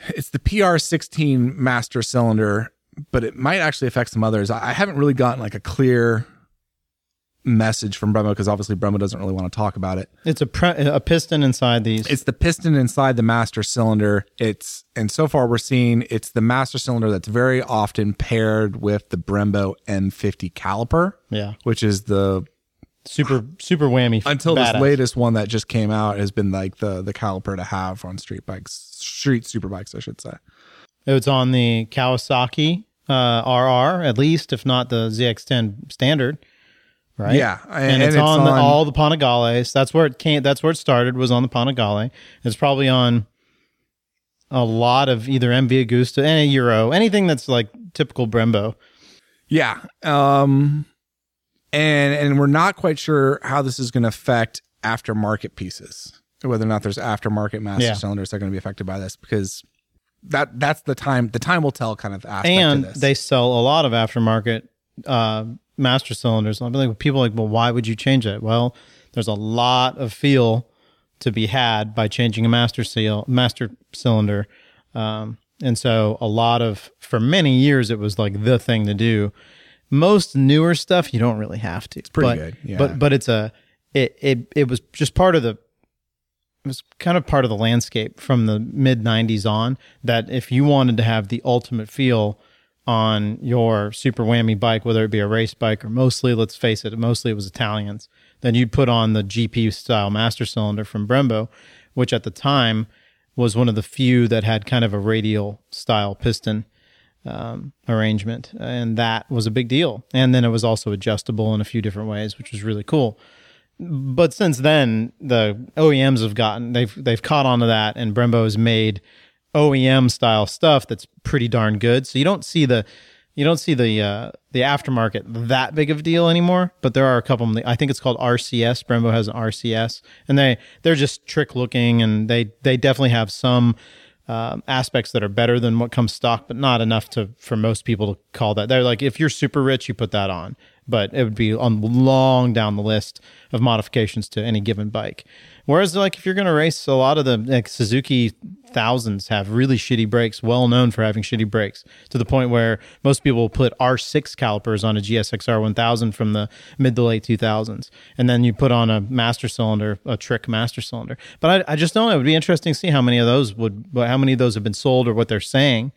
it's the P R sixteen master cylinder, but it might actually affect some others. I haven't really gotten like a clear message from Brembo because obviously Brembo doesn't really want to talk about it. It's a, pre- a piston inside these. It's the piston inside the master cylinder. It's, and so far we're seeing it's the master cylinder that's very often paired with the Brembo M fifty caliper. Yeah. Which is the super super whammy until this ass. Latest one that just came out has been like the the caliper to have on street bikes street super bikes I should say. It's on the Kawasaki uh R R, at least, if not the Z X ten standard, right? Yeah. And, and, it's, and it's on, on the, all the Panigales. That's where it came that's where it started, was on the Panigale. It's probably on a lot of either M V Agusta and a Euro, anything that's like typical Brembo. Yeah. um And and we're not quite sure how this is going to affect aftermarket pieces, whether or not there's aftermarket master yeah. cylinders that are going to be affected by this, because that that's the time the time will tell kind of aspect and of this. They sell a lot of aftermarket uh, master cylinders. And I'll be like, people are like, well, why would you change it? Well, there's a lot of feel to be had by changing a master seal, master cylinder. Um, and so a lot of, for many years, it was like the thing to do. Most newer stuff, you don't really have to. It's pretty but, good. Yeah. But, but it's a, it, it, it was just part of the, it was kind of part of the landscape from the mid nineties on, that if you wanted to have the ultimate feel on your super whammy bike, whether it be a race bike or mostly, let's face it, mostly it was Italians, then you'd put on the G P style master cylinder from Brembo, which at the time was one of the few that had kind of a radial style piston um, arrangement. And that was a big deal. And then it was also adjustable in a few different ways, which was really cool. But since then, the O E Ms have gotten, they've they've caught onto that, and Brembo has made O E M style stuff that's pretty darn good. So you don't see the you don't see the uh, the aftermarket that big of a deal anymore. But there are a couple of them. I think it's called R C S. Brembo has an R C S, and they they're just trick looking, and they they definitely have some uh, aspects that are better than what comes stock, but not enough to for most people to call that. They're like, if you're super rich, you put that on. But it would be on long down the list of modifications to any given bike. Whereas, like, if you're going to race, a lot of the like, Suzuki thousands have really shitty brakes, well known for having shitty brakes, to the point where most people will put R six calipers on a G S X R one thousand from the mid to late two thousands. And then you put on a master cylinder, a trick master cylinder. But I, I just don't know. It would be interesting to see how many of those would, how many of those have been sold or what they're saying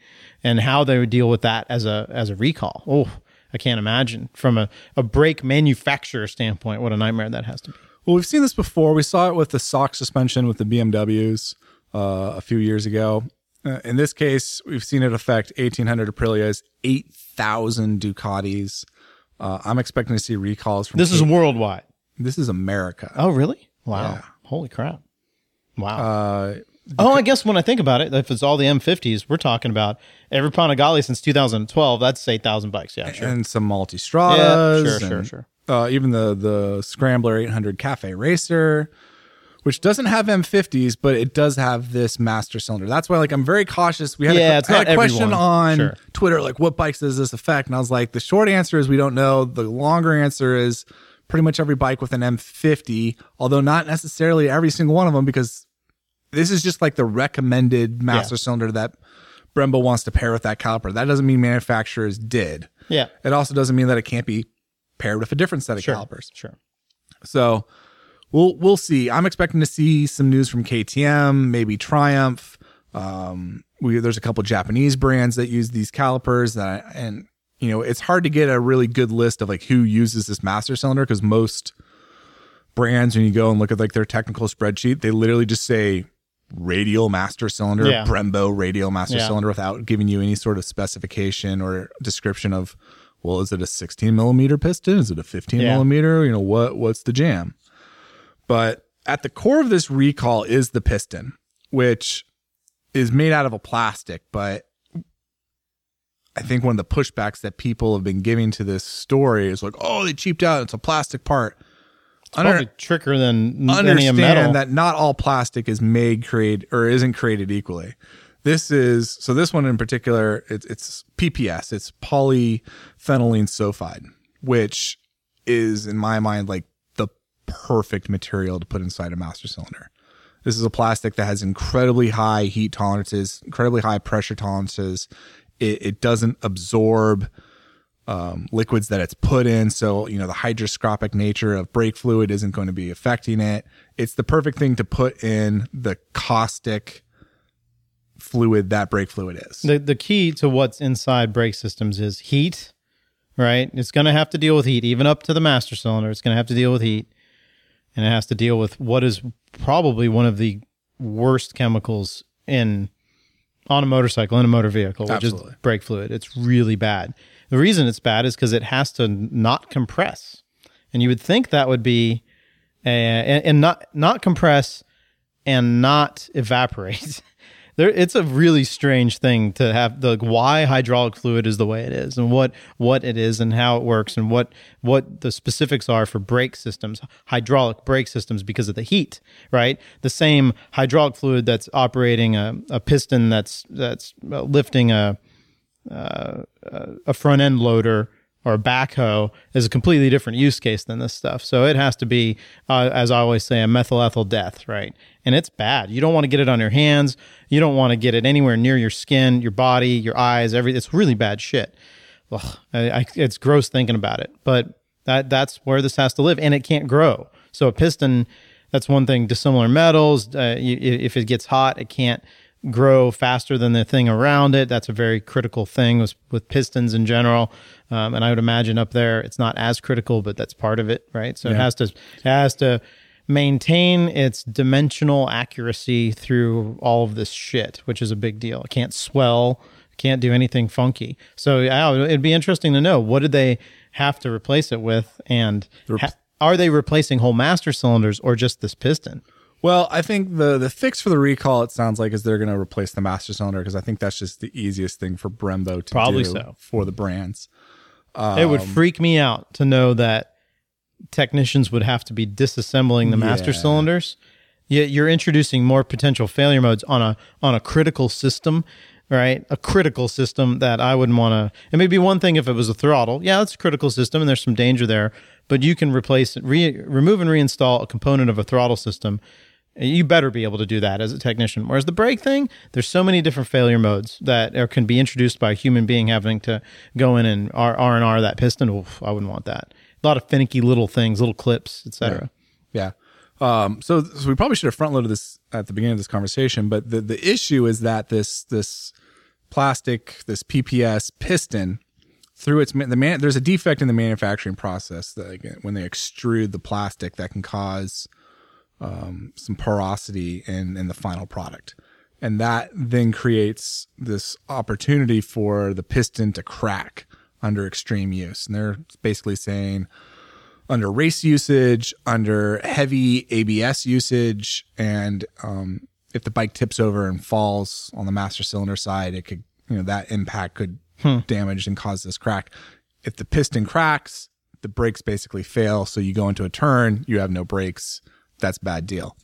and how they would deal with that as a, as a recall. Oh, I can't imagine from a, a brake manufacturer standpoint what a nightmare that has to be. Well, we've seen this before. We saw it with the sock suspension with the B M Ws uh, a few years ago. Uh, in this case, we've seen it affect eighteen hundred Aprilias, eight thousand Ducatis. Uh, I'm expecting to see recalls from... This eight. Is worldwide. This is America. Oh, really? Wow. Yeah. Holy crap. Wow. Uh, oh, I guess when I think about it, if it's all the M fifties, we're talking about every Panigale since two thousand twelve, that's eight thousand bikes. Yeah, sure. And some multi-stratas. Yeah, sure, and, sure, sure. Uh, even the, the Scrambler eight hundred Cafe Racer, which doesn't have M fifties, but it does have this master cylinder. That's why, like, I'm very cautious. We had yeah, a, it's had not a question on sure. Twitter, like, what bikes does this affect? And I was like, the short answer is we don't know. The longer answer is pretty much every bike with an M fifty, although not necessarily every single one of them, because this is just like the recommended master yeah. cylinder that Brembo wants to pair with that caliper. That doesn't mean manufacturers did. Yeah. It also doesn't mean that it can't be paired with a different set of sure. calipers. Sure. So we'll we'll see. I'm expecting to see some news from K T M, maybe Triumph. Um, we there's a couple Japanese brands that use these calipers that I, and you know, it's hard to get a really good list of like who uses this master cylinder, because most brands, when you go and look at like their technical spreadsheet, they literally just say radial master cylinder, yeah. Brembo radial master yeah. cylinder, without giving you any sort of specification or description of, well, is it a sixteen millimeter piston? Is it a fifteen yeah. millimeter? You know, what, what's the jam? But at the core of this recall is the piston, which is made out of a plastic. But I think one of the pushbacks that people have been giving to this story is like, oh, they cheaped out. It's a plastic part. It's Under, probably trickier than any of metal. Understand that not all plastic is made, create, or isn't created equally. This is, so this one in particular, it's, it's P P S. It's polyphenylene sulfide, which is, in my mind, like the perfect material to put inside a master cylinder. This is a plastic that has incredibly high heat tolerances, incredibly high pressure tolerances. It, it doesn't absorb um, liquids that it's put in. So, you know, the hygroscopic nature of brake fluid isn't going to be affecting it. It's the perfect thing to put in the caustic fluid that brake fluid is. The the key to what's inside brake systems is heat, right? It's going to have to deal with heat, even up to the master cylinder. It's going to have to deal with heat, and it has to deal with what is probably one of the worst chemicals in on a motorcycle, in a motor vehicle, which Absolutely. Is brake fluid. It's really bad. The reason it's bad is because it has to not compress, and you would think that would be a, and, and not not compress and not evaporate. There, it's a really strange thing to have the why hydraulic fluid is the way it is, and what, what it is and how it works, and what, what the specifics are for brake systems, hydraulic brake systems, because of the heat, right? The same hydraulic fluid that's operating a, a piston that's that's lifting a uh, a front end loader or a backhoe is a completely different use case than this stuff. So it has to be, uh, as I always say, a methyl ethyl death, right? And it's bad. You don't want to get it on your hands. You don't want to get it anywhere near your skin, your body, your eyes, every. It's really bad shit. Ugh, I, I, it's gross thinking about it, but that that's where this has to live, and it can't grow. So a piston, that's one thing. Dissimilar metals, uh, you, if it gets hot, it can't grow faster than the thing around it. That's a very critical thing with, with pistons in general. Um, and I would imagine up there, it's not as critical, but that's part of it, right? So yeah. it has to, it has to maintain its dimensional accuracy through all of this shit, which is a big deal. It can't swell, it can't do anything funky. So yeah, it'd be interesting to know, what did they have to replace it with? And ha- are they replacing whole master cylinders or just this piston? Well, I think the the fix for the recall, it sounds like, is they're going to replace the master cylinder, because I think that's just the easiest thing for Brembo to Probably do so. for the brands. Um, it would freak me out to know that technicians would have to be disassembling the master yeah. cylinders. Yet you're introducing more potential failure modes on a on a critical system, right? A critical system that I wouldn't want to... It may be one thing if it was a throttle. Yeah, it's a critical system and there's some danger there, but you can replace re, remove and reinstall a component of a throttle system. You better be able to do that as a technician. Whereas the brake thing, there's so many different failure modes that are, can be introduced by a human being having to go in and R, R and R that piston. Oof, I wouldn't want that. A lot of finicky little things, little clips, et cetera. Yeah. yeah. Um, so, so we probably should have front-loaded this at the beginning of this conversation, but the, the issue is that this this plastic, this P P S piston, through its the man, there's a defect in the manufacturing process that, like, when they extrude the plastic, that can cause... Um, some porosity in, in the final product. And that then creates this opportunity for the piston to crack under extreme use. And they're basically saying under race usage, under heavy A B S usage, and um, if the bike tips over and falls on the master cylinder side, it could, you know, that impact could hmm. damage and cause this crack. If the piston cracks, the brakes basically fail. So you go into a turn, you have no brakes. That's a bad deal.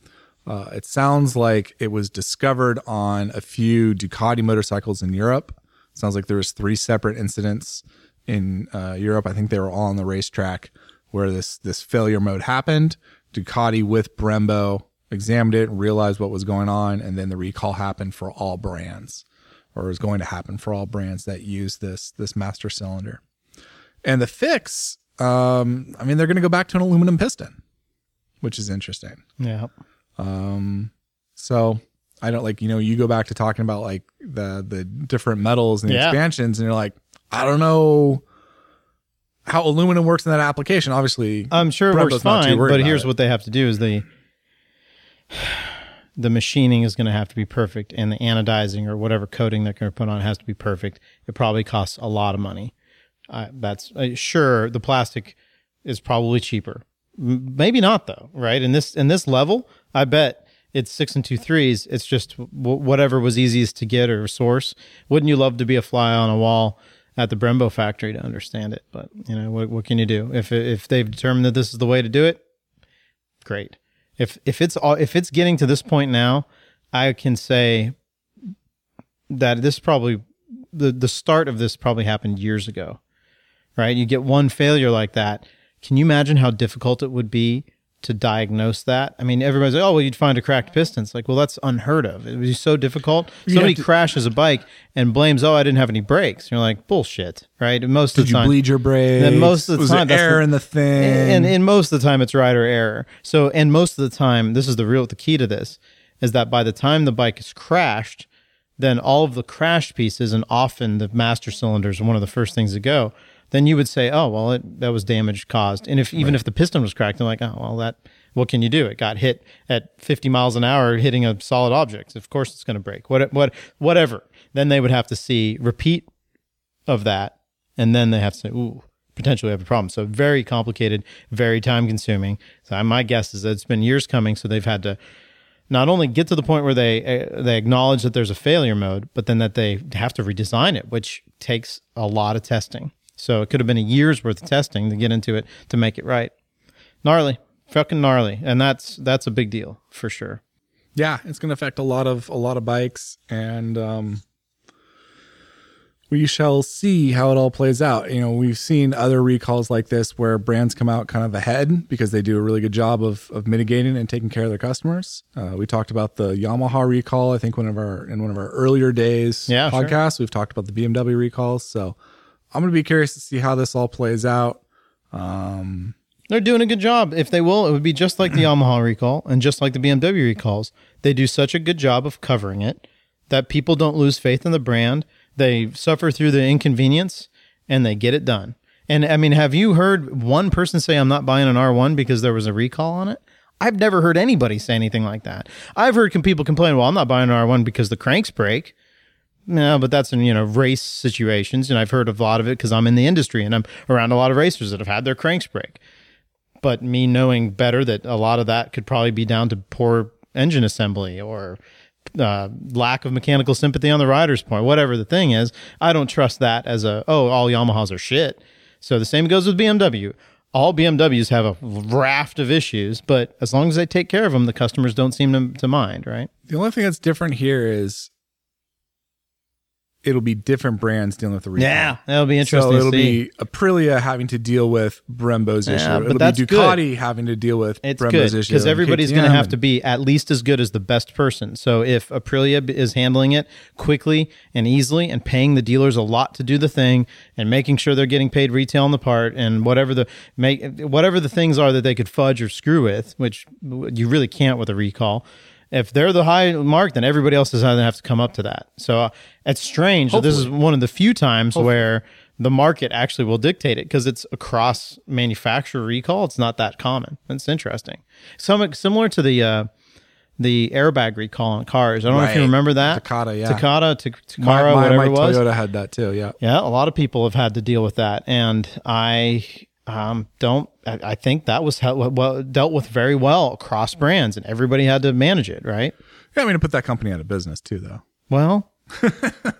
Uh, it sounds like it was discovered on a few Ducati motorcycles in Europe. It sounds like there was three separate incidents in uh, Europe. I think they were all on the racetrack where this this failure mode happened. Ducati with Brembo examined it and realized what was going on, and then the recall happened for all brands, or is going to happen for all brands that use this this master cylinder. And the fix, um, I mean, they're going to go back to an aluminum piston, which is interesting. Yeah. Um, so I don't like, you know, you go back to talking about like the, the different metals and the yeah. expansions, and you're like, I don't know how aluminum works in that application. Obviously, I'm sure it works fine, but here's it. what they have to do is the, the machining is going to have to be perfect, and the anodizing or whatever coating they're going to put on has to be perfect. It probably costs a lot of money. Uh, that's uh, sure. The plastic is probably cheaper. Maybe not though, right? In this in this level, I bet it's six and two threes. It's just w- whatever was easiest to get or source. Wouldn't you love to be a fly on a wall at the Brembo factory to understand it? But you know, what, what can you do? If if they've determined that this is the way to do it, great. If if it's all, if it's getting to this point now, I can say that this probably the the start of this probably happened years ago, right? You get one failure like that. Can you imagine how difficult it would be to diagnose that? I mean, everybody's like, oh, well, you'd find a cracked piston. It's like, well, that's unheard of. It would be so difficult. Somebody to, crashes a bike and blames, oh, I didn't have any brakes. And you're like, bullshit, right? And most of the time, did you bleed your brakes? Then most of the was time, there error the, in the thing? And, and, and most of the time, it's rider error. So, and most of the time, this is the real, the key to this, is that by the time the bike is crashed, then all of the crash pieces, and often the master cylinders are one of the first things to go, then you would say, oh, well, it, that was damage caused. And if even right. if the piston was cracked, they're like, oh, well, that, what can you do? It got hit at fifty miles an hour hitting a solid object. Of course it's going to break. What, what, whatever. Then they would have to see repeat of that. And then they have to say, ooh, potentially have a problem. So very complicated, very time consuming. So my guess is that it's been years coming. So they've had to not only get to the point where they, uh, they acknowledge that there's a failure mode, but then that they have to redesign it, which takes a lot of testing. So it could have been a year's worth of testing to get into it to make it right. Gnarly, fucking gnarly, and that's that's a big deal for sure. Yeah, it's going to affect a lot of a lot of bikes, and um, we shall see how it all plays out. You know, we've seen other recalls like this where brands come out kind of ahead because they do a really good job of of mitigating and taking care of their customers. Uh, we talked about the Yamaha recall, I think one of our in one of our earlier days yeah, podcasts. Sure. We've talked about the B M W recalls. So I'm going to be curious to see how this all plays out. Um, They're doing a good job. If they will, it would be just like the Yamaha recall and just like the B M W recalls. They do such a good job of covering it that people don't lose faith in the brand. They suffer through the inconvenience and they get it done. And I mean, have you heard one person say, I'm not buying an R one because there was a recall on it? I've never heard anybody say anything like that. I've heard people complain, well, I'm not buying an R one because the cranks break. No, but that's in, you know, race situations. And I've heard a lot of it because I'm in the industry and I'm around a lot of racers that have had their cranks break. But me knowing better that a lot of that could probably be down to poor engine assembly or Uh, lack of mechanical sympathy on the rider's part, whatever the thing is, I don't trust that as a, oh, all Yamahas are shit. So the same goes with B M W. All B M Ws have a raft of issues, but as long as they take care of them, the customers don't seem to, to mind, right? The only thing that's different here is it'll be different brands dealing with the recall. Yeah, that'll be interesting. So it'll to see. be Aprilia having to deal with Brembo's yeah, issue. It'll but that's be Ducati good. having to deal with it's Brembo's good, issue. Because everybody's going to have to be at least as good as the best person. So if Aprilia is handling it quickly and easily and paying the dealers a lot to do the thing and making sure they're getting paid retail on the part and whatever the make whatever the things are that they could fudge or screw with, which you really can't with a recall. If they're the high mark, then everybody else is going to have to come up to that. So uh, it's strange that this is one of the few times Hopefully. where the market actually will dictate it because it's a cross manufacturer recall. It's not that common. It's interesting. Some similar to the uh, the airbag recall on cars. I don't right. know if you remember that. Takata, yeah. Takata, Takara, whatever my it was. Toyota had that too. Yeah. Yeah. A lot of people have had to deal with that, and I. Um, don't, I, I think that was how, well, dealt with very well across brands and everybody had to manage it. Right. Yeah. I mean, to put that company out of business too, though. Well,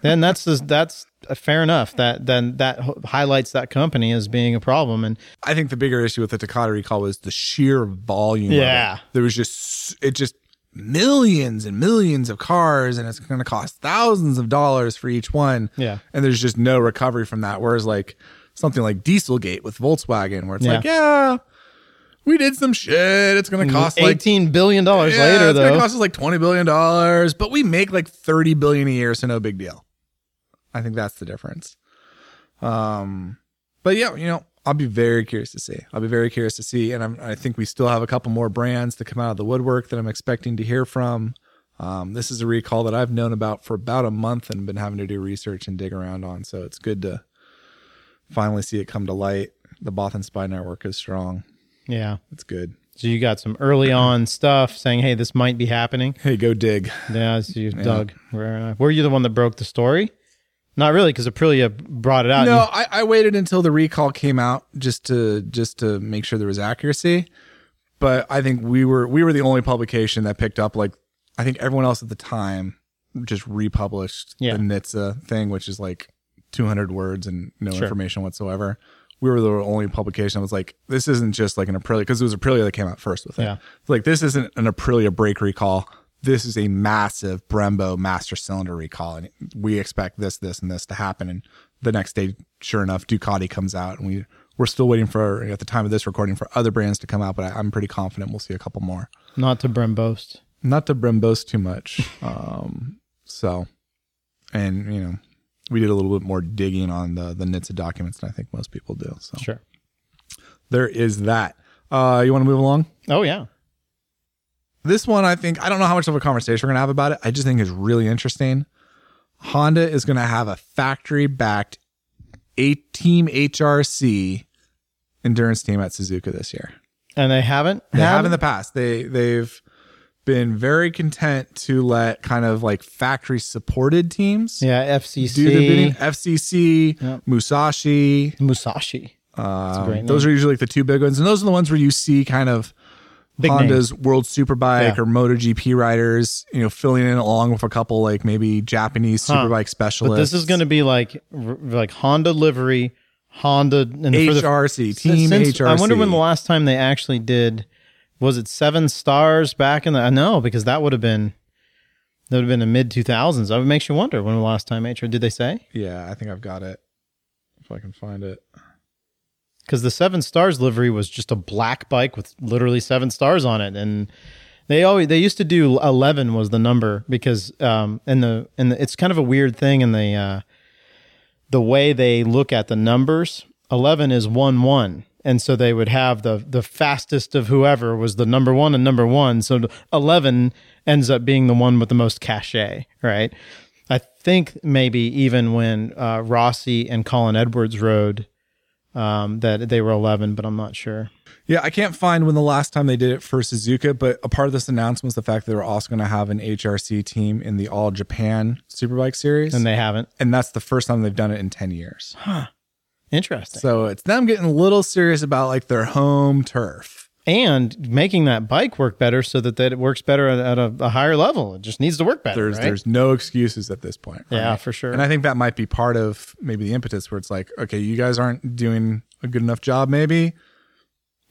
then that's, just, that's uh, fair enough. That, then that highlights that company as being a problem. And I think the bigger issue with the Takata recall was the sheer volume. Yeah. Of it. There was just, it just millions and millions of cars and it's going to cost thousands of dollars for each one. Yeah. And there's just no recovery from that. Whereas like, something like Dieselgate with Volkswagen, where it's yeah. like, yeah, we did some shit. It's going to cost like eighteen billion dollars yeah, later, it's though. It's going to cost us like twenty billion dollars, but we make like thirty billion dollars a year, so no big deal. I think that's the difference. Um, but yeah, you know, I'll be very curious to see. I'll be very curious to see. And I'm, I think we still have a couple more brands that come out of the woodwork that I'm expecting to hear from. Um, this is a recall that I've known about for about a month and been having to do research and dig around on. So it's good to finally see it come to light. The Bothan Spy Network is strong. Yeah. It's good. So you got some early on stuff saying, hey, this might be happening. Hey, go dig. Yeah, so you yeah. dug. Were you the one that broke the story? Not really, because Aprilia brought it out. No, you- I, I waited until the recall came out just to just to make sure there was accuracy. But I think we were we were the only publication that picked up, like, I think everyone else at the time just republished yeah. the N H T S A thing, which is like two hundred words and no sure. information whatsoever. We were the only publication that was like, this isn't just like an Aprilia, because it was Aprilia that came out first with it. Yeah. Like, this isn't an Aprilia brake recall. This is a massive Brembo master cylinder recall. And we expect this, this, and this to happen. And the next day, sure enough, Ducati comes out. And we, we're still waiting for, at the time of this recording, for other brands to come out. But I, I'm pretty confident we'll see a couple more. Not to Bremboast. Not to Bremboast too much. um, so, and, you know, we did a little bit more digging on the, the N H T S A documents than I think most people do. So sure. There is that. Uh, you want to move along? Oh, yeah. This one, I think, I don't know how much of a conversation we're going to have about it. I just think it's really interesting. Honda is going to have a factory-backed eight-team H R C endurance team at Suzuka this year. And they haven't? They have in the past. They, they've been very content to let kind of like factory supported teams. Yeah, F C C. Do the bidding. F C C, yep. Musashi. Musashi. Um, those are usually like the two big ones. And those are the ones where you see kind of big Honda's names. World Superbike yeah. or MotoGP riders, you know, filling in along with a couple like maybe Japanese huh. Superbike specialists. But this is going to be like, like Honda livery, Honda. And H R C, the, team since, H R C. I wonder when the last time they actually did. Was it Seven Stars back in the? I know, because that would have been That would have been the mid two thousands. That would make you wonder when the last time H R, did they say? Yeah, I think I've got it. If I can find it. Because the Seven Stars livery was just a black bike with literally seven stars on it. And they always, they used to do eleven was the number because, um, and the, and the, it's kind of a weird thing in the, uh, the way they look at the numbers. eleven is one, one. And so they would have the, the fastest of whoever was the number one and number one. So eleven ends up being the one with the most cachet, right? I think maybe even when uh, Rossi and Colin Edwards rode, um, that they were eleven, but I'm not sure. Yeah, I can't find when the last time they did it for Suzuka, but a part of this announcement was the fact that they were also going to have an H R C team in the All Japan Superbike Series. And they haven't. And that's the first time they've done it in ten years. Huh. Interesting. So it's them getting a little serious about like their home turf and making that bike work better so that, that it works better at, at a, a higher level. It just needs to work better. There's, right? There's no excuses at this point. Right? Yeah, for sure. And I think that might be part of maybe the impetus where it's like, okay, you guys aren't doing a good enough job. Maybe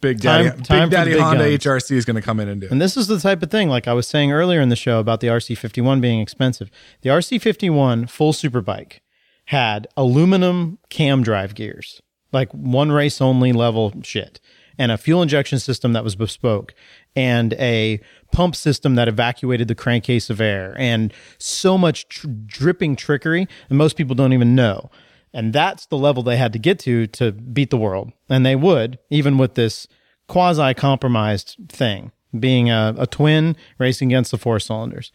Big Daddy, time, time Big Daddy big Honda guns. H R C is going to come in and do it. And this is the type of thing, like I was saying earlier in the show about the R C fifty-one being expensive. The R C fifty-one full superbike had aluminum cam drive gears, like one race only level shit, and a fuel injection system that was bespoke, and a pump system that evacuated the crankcase of air, and so much tr- dripping trickery that most people don't even know. And that's the level they had to get to to beat the world. And they would, even with this quasi-compromised thing, being a, a twin racing against the four cylinders.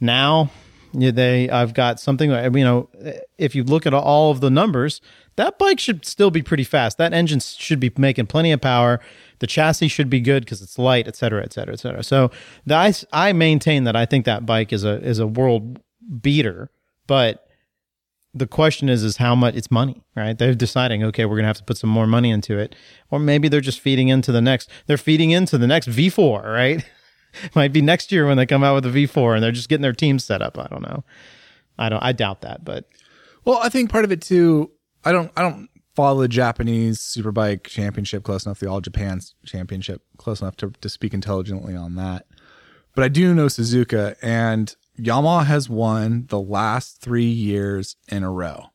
Now... Yeah, they. I've got something. You know, if you look at all of the numbers, that bike should still be pretty fast. That engine should be making plenty of power. The chassis should be good because it's light, et cetera, et cetera, et cetera. So the, I I maintain that I think that bike is a is a world beater. But the question is, is how much? It's money, right? They're deciding, okay, we're gonna have to put some more money into it, or maybe they're just feeding into the next. They're feeding into the next V four, right? Might be next year when they come out with a V four and they're just getting their team set up. I don't know. I don't, I doubt that, but. Well, I think part of it too, I don't, I don't follow the Japanese Superbike Championship close enough, the All Japan Championship close enough to, to speak intelligently on that. But I do know Suzuka, and Yamaha has won the last three years in a row.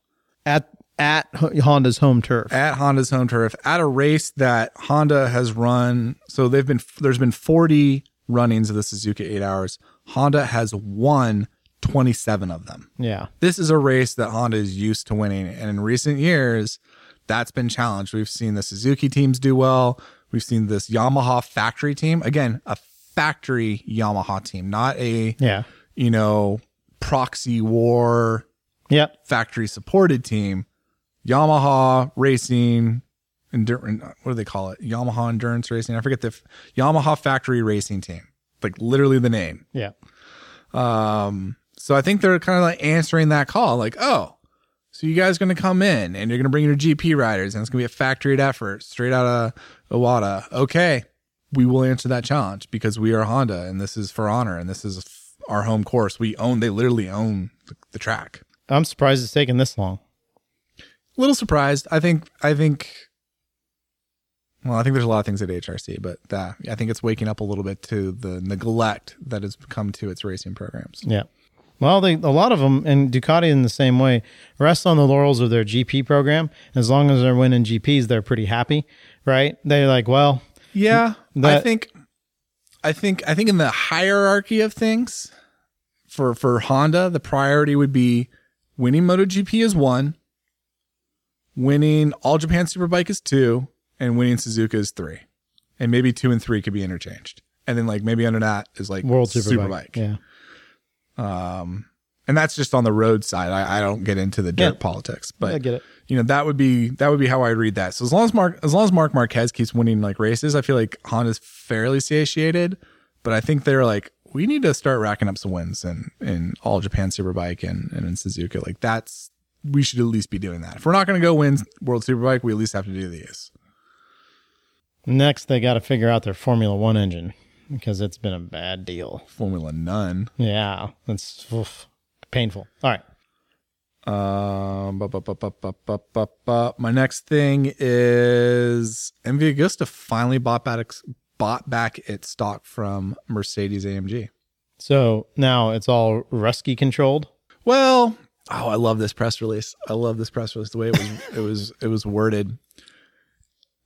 At, at Honda's home turf. At Honda's home turf, at a race that Honda has run. So they've been, there's been forty runnings of the Suzuka eight hours. Honda has won twenty-seven of them. Yeah. This is a race that Honda is used to winning. And in recent years, that's been challenged. We've seen the Suzuki teams do well. We've seen this Yamaha factory team. Again, a factory Yamaha team, not a, yeah, you know, proxy war, yep, factory supported team. Yamaha Racing, Endurance, what do they call it? Yamaha Endurance Racing. I forget the f- Yamaha Factory Racing Team, like literally the name. Yeah. Um. So I think they're kind of like answering that call, like, oh, so you guys are going to come in and you're going to bring your G P riders, and it's going to be a factory effort straight out of Iwata. Okay, we will answer that challenge because we are Honda, and this is for honor, and this is our home course. We own. They literally own the, the track. I'm surprised it's taken this long. A little surprised. I think. I think. Well, I think there's a lot of things at H R C, but that, I think it's waking up a little bit to the neglect that has come to its racing programs. Yeah. Well, they, a lot of them, and Ducati in the same way, rest on the laurels of their G P program. As long as they're winning G Ps, they're pretty happy, right? They're like, well... Yeah, that- I think I think, I think, think in the hierarchy of things, for, for Honda, the priority would be winning MotoGP is one, winning All Japan Superbike is two, and winning Suzuka is three, and maybe two and three could be interchanged. And then like maybe under that is like World Superbike. Superbike. Yeah. Um, and that's just on the road side. I, I don't get into the dirt yeah. politics, but I get it. You know, that would be, that would be how I read that. So as long as Mark, as long as Mark Marquez keeps winning like races, I feel like Honda's fairly satiated, but I think they're like, we need to start racking up some wins in, in All Japan Superbike and, and in Suzuka. Like that's, we should at least be doing that. If we're not going to go win World Superbike, we at least have to do these. Next, they got to figure out their Formula One engine because it's been a bad deal. Formula none. Yeah, that's oof, painful. All right. Um, bu- bu- bu- bu- bu- bu- bu- bu- my next thing is M V Agusta finally bought back, bought back its stock from Mercedes A M G. So now it's all Rusky controlled. Well, oh, I love this press release. I love this press release. The way it was, it was, it was worded.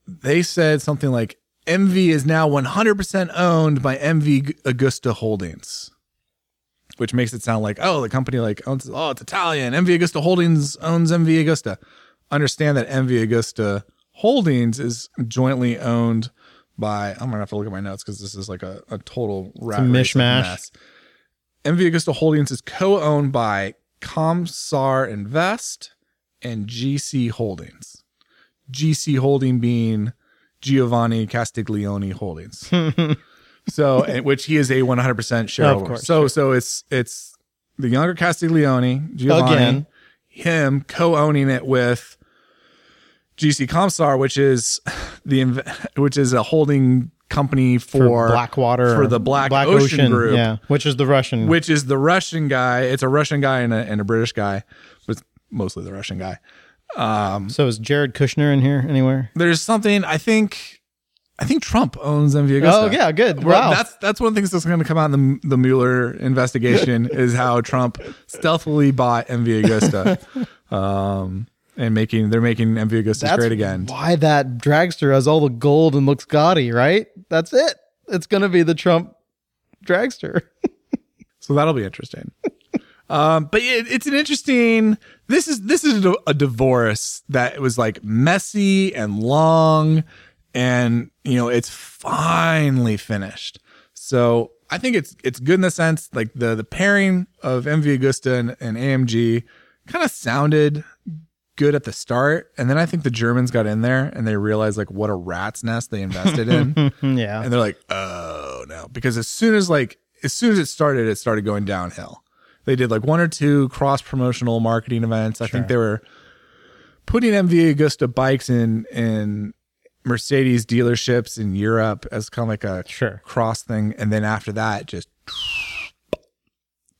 They said something like, M V is now one hundred percent owned by M V Agusta Holdings, which makes it sound like, oh, the company like owns, oh, it's Italian. M V Agusta Holdings owns M V Agusta. Understand that M V Agusta Holdings is jointly owned by, I'm going to have to look at my notes because this is like a, a total rat race mishmash. M V Agusta Holdings is co-owned by Comsar Invest and G C Holdings. G C Holding being Giovanni Castiglione Holdings. So, which he is a one hundred percent shareholder. Oh, of course, so, sure. so it's it's the younger Castiglione, Giovanni, Again. him co-owning it with G C Comstar, which is the which is a holding company for, for Blackwater, for the Black, Black Ocean, Ocean Group, yeah, which is the Russian, which is the Russian guy. It's a Russian guy and a and a British guy, but mostly the Russian guy. Um, so is Jared Kushner in here anywhere? There's something, I think, I think Trump owns M V Agusta. Oh yeah, good. Wow. That's, that's one of the things that's going to come out in the, the Mueller investigation is how Trump stealthily bought M V Agusta. um, and making, they're making M V Agusta that's great again. Why that dragster has all the gold and looks gaudy, right? That's it. It's going to be the Trump dragster. So that'll be interesting. Um, but it, it's an interesting, this is, this is a, a divorce that was like messy and long and, you know, it's finally finished. So I think it's, it's good in the sense like the, the pairing of M V Agusta and, and A M G kind of sounded good at the start. And then I think the Germans got in there and they realized like what a rat's nest they invested in. Yeah. And they're like, oh no, because as soon as like, as soon as it started, it started going downhill. They did like one or two cross-promotional marketing events. I sure. think they were putting M V Agusta bikes in in Mercedes dealerships in Europe as kind of like a sure. cross thing. And then after that, just,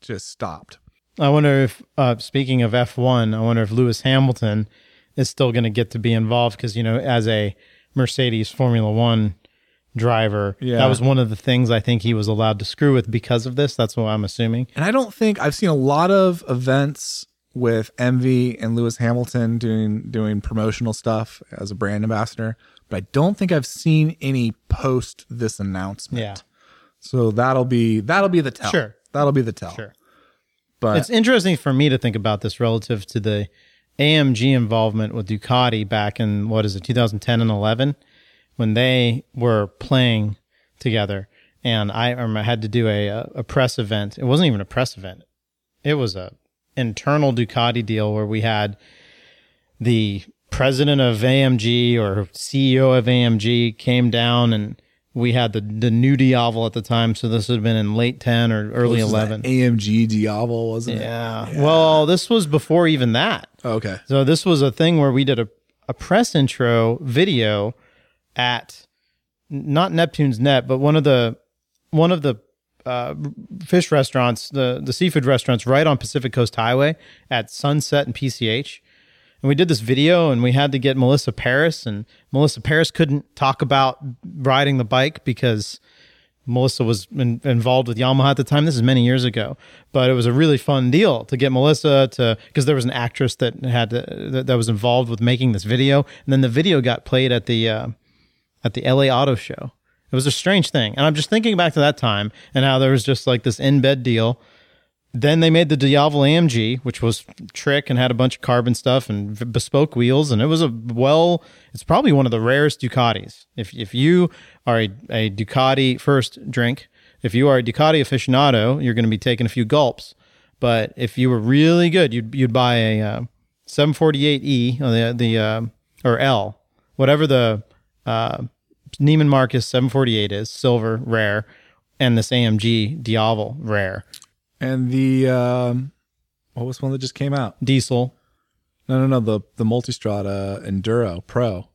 just stopped. I wonder if, uh, speaking of F one, I wonder if Lewis Hamilton is still going to get to be involved because, you know, as a Mercedes Formula One driver, yeah. that was one of the things I think he was allowed to screw with because of this. That's what I'm assuming. And I don't think I've seen a lot of events with M V and Lewis Hamilton doing doing promotional stuff as a brand ambassador, but I don't think I've seen any post this announcement. Yeah. So that'll be that'll be the tell. Sure. That'll be the tell. Sure. But it's interesting for me to think about this relative to the A M G involvement with Ducati back in what is it, two thousand ten and eleven when they were playing together, and I remember I had to do a, a press event. It wasn't even a press event. It was a internal Ducati deal where we had the president of A M G or C E O of A M G came down, and we had the, the new Diavel at the time. So this would have been in late ten or early eleven. A M G Diavel, wasn't yeah. it? Yeah. Well, this was before even that. Oh, okay. So this was a thing where we did a, a press intro video at not Neptune's Net, but one of the one of the uh, fish restaurants, the, the seafood restaurants right on Pacific Coast Highway at Sunset and P C H. And we did this video, and we had to get Melissa Paris, and Melissa Paris couldn't talk about riding the bike because Melissa was in, involved with Yamaha at the time. This is many years ago, but it was a really fun deal to get Melissa to, because there was an actress that had to, that, that was involved with making this video, and then the video got played at the... Uh, at the L A Auto Show. It was a strange thing. And I'm just thinking back to that time and how there was just like this in-bed deal. Then they made the Diavel A M G, which was trick and had a bunch of carbon stuff and bespoke wheels. And it was a, well, it's probably one of the rarest Ducatis. If if you are a, a Ducati first drink, if you are a Ducati aficionado, you're going to be taking a few gulps. But if you were really good, you'd you'd buy a uh, seven forty-eight E or the, the uh, or L, whatever the... Uh, Neiman Marcus seven forty-eight is silver rare, and this A M G Diavel rare, and the um, what was one that just came out? Diesel. No, no, no. The the Multistrada Enduro Pro.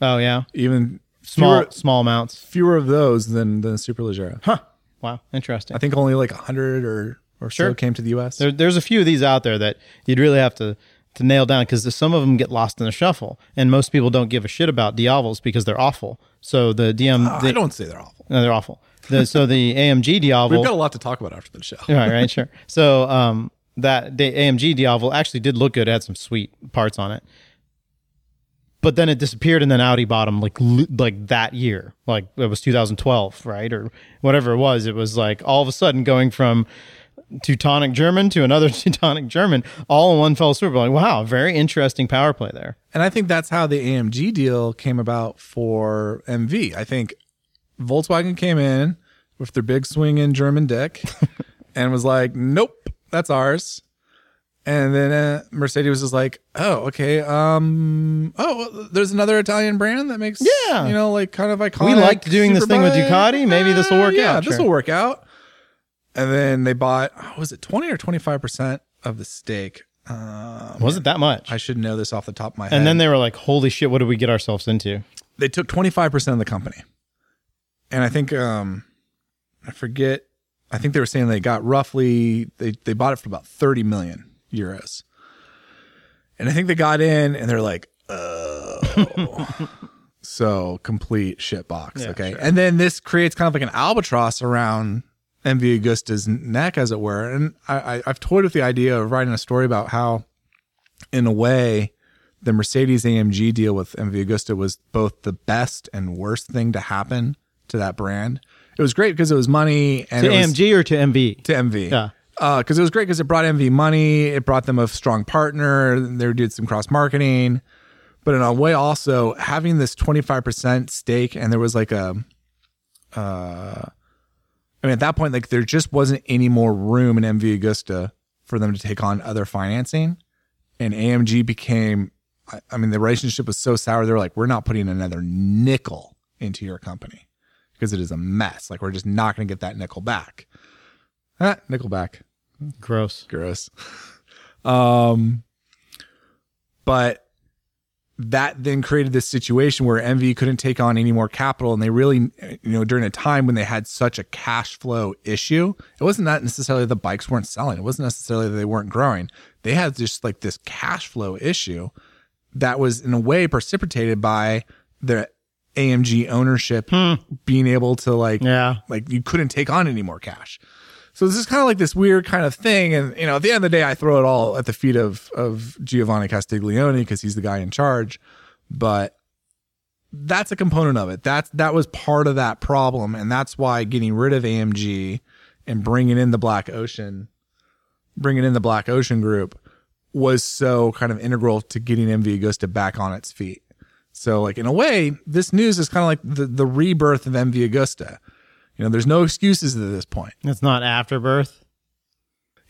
Oh yeah, even small fewer, small amounts. Fewer of those than than Superleggera. Huh. Wow, interesting. I think only like a hundred or or sure. so came to the U S. There, there's a few of these out there that you'd really have to. to nail down, because some of them get lost in the shuffle, and most people don't give a shit about Diavels because they're awful. So the D M, uh, they, I don't say they're awful. No, they're awful. The, so the A M G Diavol... We've got a lot to talk about after the show. All right, right, sure. So um, that the A M G Diavol actually did look good. It had some sweet parts on it. But then it disappeared, and then Audi bought them like, like that year. Like, it was two thousand twelve, right? Or whatever it was. It was like all of a sudden going from Teutonic German to another Teutonic German, all in one fell swoop. Like, wow, very interesting power play there. And I think that's how the A M G deal came about for M V. I think Volkswagen came in with their big swinging German dick and was like, nope, that's ours. And then uh, Mercedes was just like, oh, okay. Um, oh, there's another Italian brand that makes, yeah, you know, like kind of iconic. We liked doing this thing with Ducati. Maybe uh, this will work yeah, out. Yeah, this will sure. work out. And then they bought, oh, was it twenty or twenty-five percent of the stake? Um, was it that much? I should know this off the top of my head. And then they were like, holy shit, what did we get ourselves into? They took twenty-five percent of the company. And I think, um, I forget, I think they were saying they got roughly, they, they bought it for about thirty million euros. And I think they got in and they're like, oh. So complete shit box. Yeah, okay. Sure. And then this creates kind of like an albatross around M V Agusta's neck, as it were. And I, I, I've toyed with the idea of writing a story about how, in a way, the Mercedes-A M G deal with M V Agusta was both the best and worst thing to happen to that brand. It was great because it was money. And to A M G was, or to M V? To M V. Yeah. Because uh, it was great because it brought M V money. It brought them a strong partner. They did some cross-marketing. But in a way, also, having this twenty-five percent stake, and there was like a... Uh, I mean, at that point, like there just wasn't any more room in M V Agusta for them to take on other financing, and A M G became, I, I mean, the relationship was so sour. They're like, we're not putting another nickel into your company because it is a mess. Like, we're just not going to get that nickel back. Ah, nickel back. Gross. Gross. um, but that then created this situation where M V couldn't take on any more capital. And they really, you know, during a time when they had such a cash flow issue, it wasn't that necessarily the bikes weren't selling. It wasn't necessarily that they weren't growing. They had just like this cash flow issue that was in a way precipitated by the A M G ownership hmm. being able to like, yeah. like you couldn't take on any more cash. So this is kind of like this weird kind of thing. And, you know, at the end of the day, I throw it all at the feet of, of Giovanni Castiglione because he's the guy in charge. But that's a component of it. That's, that was part of that problem. And that's why getting rid of A M G and bringing in the Black Ocean, bringing in the Black Ocean group was so kind of integral to getting M V Agusta back on its feet. So like in a way, this news is kind of like the, the rebirth of M V Agusta. You know, there's no excuses at this point. It's not afterbirth.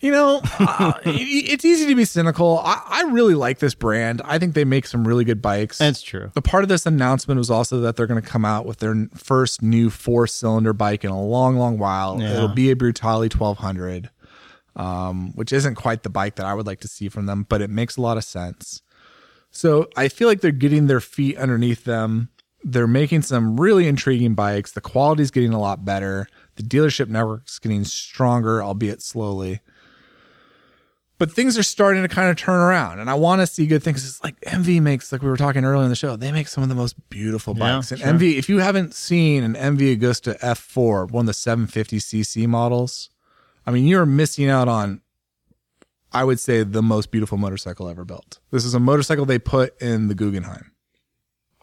You know, uh, it's easy to be cynical. I, I really like this brand. I think they make some really good bikes. That's true. The part of this announcement was also that they're going to come out with their first new four-cylinder bike in a long, long while. Yeah. It'll be a Brutale twelve hundred, um, which isn't quite the bike that I would like to see from them, but it makes a lot of sense. So I feel like they're getting their feet underneath them. They're making some really intriguing bikes. The quality's getting a lot better. The dealership network's getting stronger, albeit slowly. But things are starting to kind of turn around, and I want to see good things. It's like M V makes, like we were talking earlier in the show, they make some of the most beautiful bikes. Yeah, and sure. M V, if you haven't seen an M V Agusta F four, one of the seven fifty c c models, I mean, you're missing out on, I would say, the most beautiful motorcycle ever built. This is a motorcycle they put in the Guggenheim.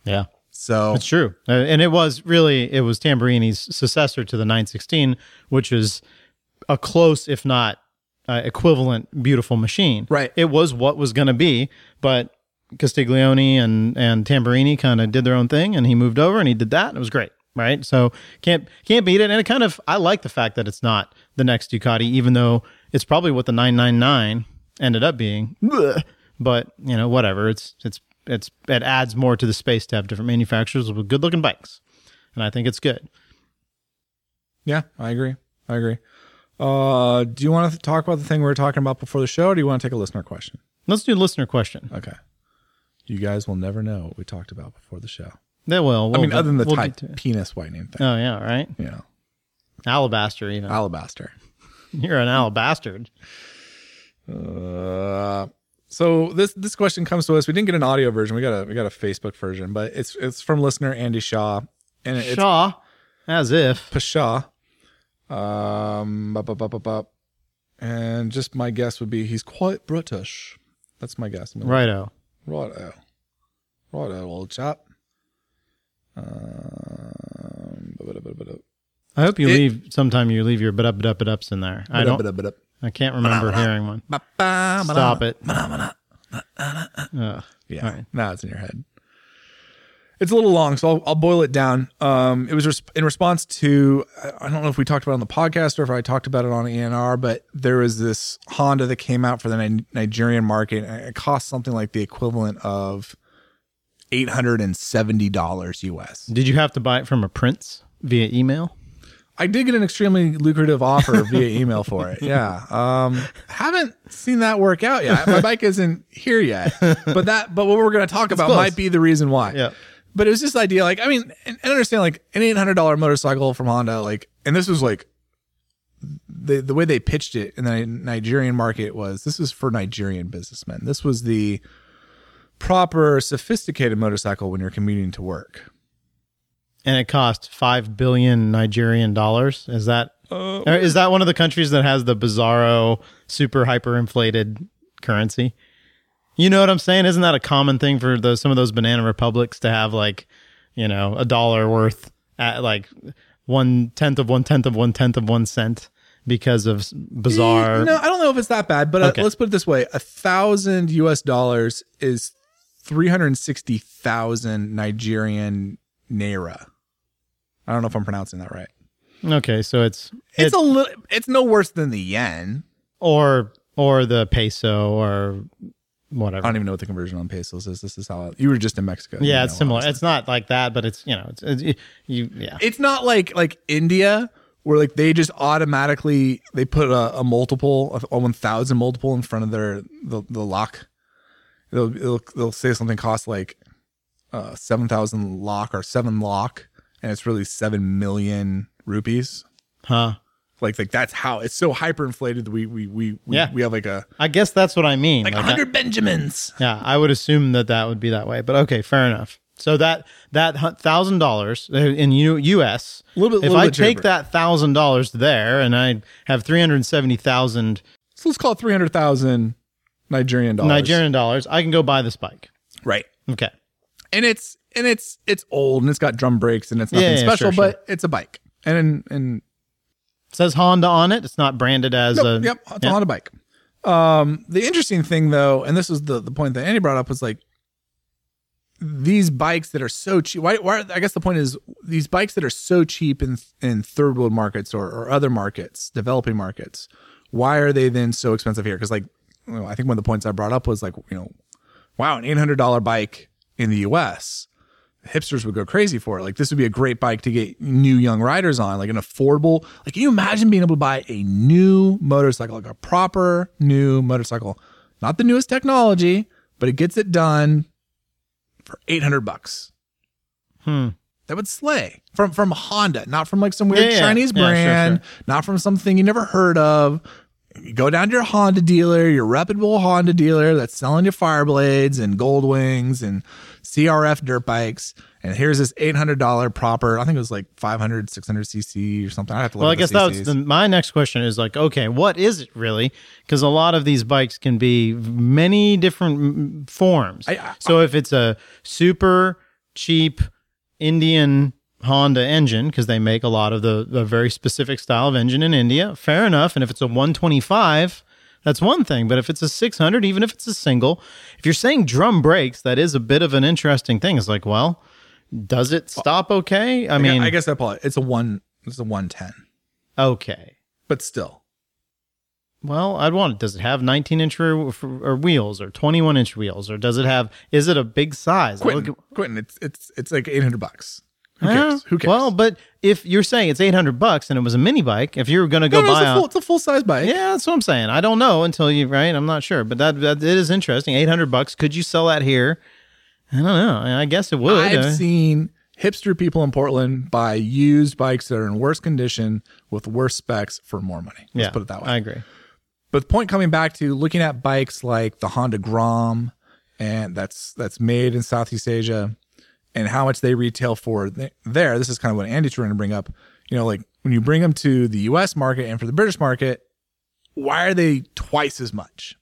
Yeah. So it's true. And it was really, it was Tamburini's successor to the nine sixteen, which is a close, if not uh, equivalent, beautiful machine. Right. It was what was going to be, but Castiglione and, and Tamburini kind of did their own thing, and he moved over and he did that, and it was great. Right. So can't, can't beat it. And it kind of, I like the fact that it's not the next Ducati, even though it's probably what the nine ninety-nine ended up being, but you know, whatever, it's, it's, It's it adds more to the space to have different manufacturers with good looking bikes, and I think it's good. Yeah, I agree. I agree. Uh, do you want to talk about the thing we were talking about before the show, or do you want to take a listener question? Let's do a listener question. Okay. You guys will never know what we talked about before the show. They will. We'll, I mean, we'll, other than the we'll tight penis whitening thing. Oh yeah, right. Yeah. Alabaster, even alabaster. You're an alabastard. Uh. So this this question comes to us. We didn't get an audio version. We got a we got a Facebook version, but it's it's from listener Andy Shaw. And it's Shaw, as if Pashaw. Um, bop, bop, bop, bop. And just my guess would be he's quite British. That's my guess. Righto. Righto. Righto, old chap. Um, I hope you it, leave, sometime you leave your ba-da ba-da ba-da's in there. I don't, I can't remember hearing one. Stop it. Ugh. Yeah. All right. Now it's in your head. It's a little long, so I'll, I'll boil it down. Um, it was res- in response to, I don't know if we talked about it on the podcast or if I talked about it on E N R, but there was this Honda that came out for the Ni- Nigerian market. And it cost something like the equivalent of eight hundred seventy dollars U S. Did you have to buy it from a prince via email? I did get an extremely lucrative offer via email for it. Yeah. Um, haven't seen that work out yet. My bike isn't here yet, but that, but what we're going to talk it's about close. Might be the reason why. Yeah. But it was this idea. Like, I mean, and I understand like an eight hundred dollars motorcycle from Honda, like, and this was like the, the way they pitched it in the Nigerian market was this is for Nigerian businessmen. This was the proper sophisticated motorcycle when you're commuting to work. And it cost five billion Nigerian dollars. Is that uh, is that one of the countries that has the bizarro, super hyperinflated currency? You know what I'm saying? Isn't that a common thing for those, some of those banana republics to have, like, you know, a dollar worth at like one tenth of one tenth of one tenth of one cent because of bizarre? No, I don't know if it's that bad, but okay. uh, let's put it this way: a thousand U S dollars is three hundred sixty thousand Nigerian naira. I don't know if I'm pronouncing that right. Okay, so it's it's, it's a little it's no worse than the yen or or the peso or whatever. I don't even know what the conversion on pesos is. This is how I, you were just in Mexico. Yeah, it's similar. It's not like that, but it's, you know, it's, it's you yeah. It's not like like India where like they just automatically they put a, a multiple a one thousand multiple in front of their the the lakh. They'll they'll, they'll say something costs like uh seven thousand lakh or seven lakh. And it's really seven million rupees, huh? Like, like that's how it's so hyperinflated. We we we we, yeah. we have like a. I guess that's what I mean. Like a like hundred Benjamins. Yeah, I would assume that that would be that way. But okay, fair enough. So that that thousand dollars in U S a little bit. If little I bit take cheaper. That thousand dollars there, and I have three hundred seventy thousand. So let's call it three hundred thousand Nigerian dollars. Nigerian dollars. I can go buy this bike. Right. Okay. And it's. And it's it's old and it's got drum brakes and it's nothing yeah, yeah, special, sure, sure. But it's a bike. And and it says Honda on it. It's not branded as nope, a yep, it's yep. a Honda bike. Um, the interesting thing though, and this is the, the point that Andy brought up, was like these bikes that are so cheap. Why? Why? I guess the point is these bikes that are so cheap in in third world markets or or other markets, developing markets. Why are they then so expensive here? Because like you know, I think one of the points I brought up was like you know, wow, an eight hundred dollars bike in the U S. Hipsters would go crazy for it. Like this would be a great bike to get new young riders on, like an affordable, like can you imagine being able to buy a new motorcycle, like a proper new motorcycle, not the newest technology, but it gets it done for eight hundred bucks. Hmm. That would slay from, from Honda, not from like some weird yeah, Chinese yeah. brand, yeah, sure, sure. Not from something you never heard of. You go down to your Honda dealer, your reputable Honda dealer that's selling you Fireblades and Goldwings and C R F dirt bikes. And here's this eight hundred dollars proper, I think it was like five hundred, six hundred C C or something. I have to look at the C Cs. Well, I guess that was the, my next question is like, okay, what is it really? Because a lot of these bikes can be many different forms. I, I, so if it's a super cheap Indian Honda engine, because they make a lot of the, the very specific style of engine in India, fair enough. And if it's a one twenty-five, that's one thing. But if it's a six hundred, even if it's a single, if you're saying drum brakes, that is a bit of an interesting thing. It's like, well, does it stop okay? I, I mean, I guess I apologize. It's a one. It's a one ten. Okay, but still. Well, I'd want it. Does it have nineteen inch or, or wheels or twenty-one inch wheels, or does it have? Is it a big size? Quentin, at, Quentin it's it's it's like eight hundred bucks. Who cares? Who cares? Well, but if you're saying it's eight hundred bucks and it was a mini bike, if you're going to go no, no, buy it's a, full, a, it's a full-size bike. Yeah, that's what I'm saying. I don't know until you, right? I'm not sure. But that, that it is interesting. eight hundred bucks. Could you sell that here? I don't know. I guess it would. I've uh, seen hipster people in Portland buy used bikes that are in worse condition with worse specs for more money. Let's yeah, put it that way. I agree. But the point coming back to looking at bikes like the Honda Grom, and that's that's made in Southeast Asia, and how much they retail for there. This is kind of what Andy's trying to bring up. you know, like when you bring them to the U S market and for the British market, why are they twice as much?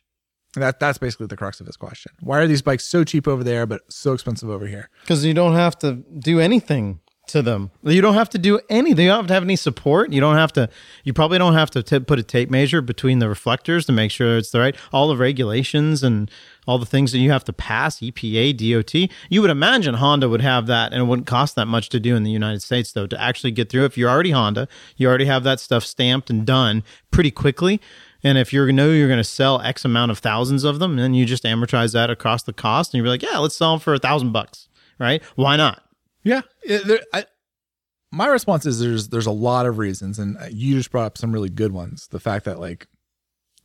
That that's basically the crux of his question. Why are these bikes so cheap over there but so expensive over here? Because you don't have to do anything to them. You don't have to do anything. You don't have to have any support. You don't have to. You probably don't have to t- put a tape measure between the reflectors to make sure it's the right. All the regulations and all the things that you have to pass, E P A, D O T. You would imagine Honda would have that, and it wouldn't cost that much to do in the United States, though, to actually get through. If you're already Honda, you already have that stuff stamped and done pretty quickly. And if you know you're going to sell X amount of thousands of them, then you just amortize that across the cost, and you're like, yeah, let's sell them for a thousand bucks, right? Why not? Yeah. It, there, I, my response is there's there's a lot of reasons, and you just brought up some really good ones. The fact that like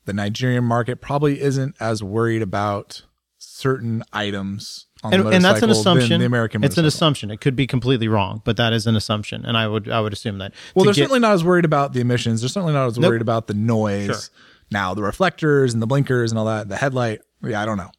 the Nigerian market probably isn't as worried about certain items on and, the motorcycle, and that's an assumption. The American motorcycle. It's an assumption. It could be completely wrong, but that is an assumption, and I would I would assume that. Well, they're get, certainly not as worried about the emissions. They're certainly not as nope. worried about the noise. Sure. Now, the reflectors and the blinkers and all that, the headlight, yeah, I don't know.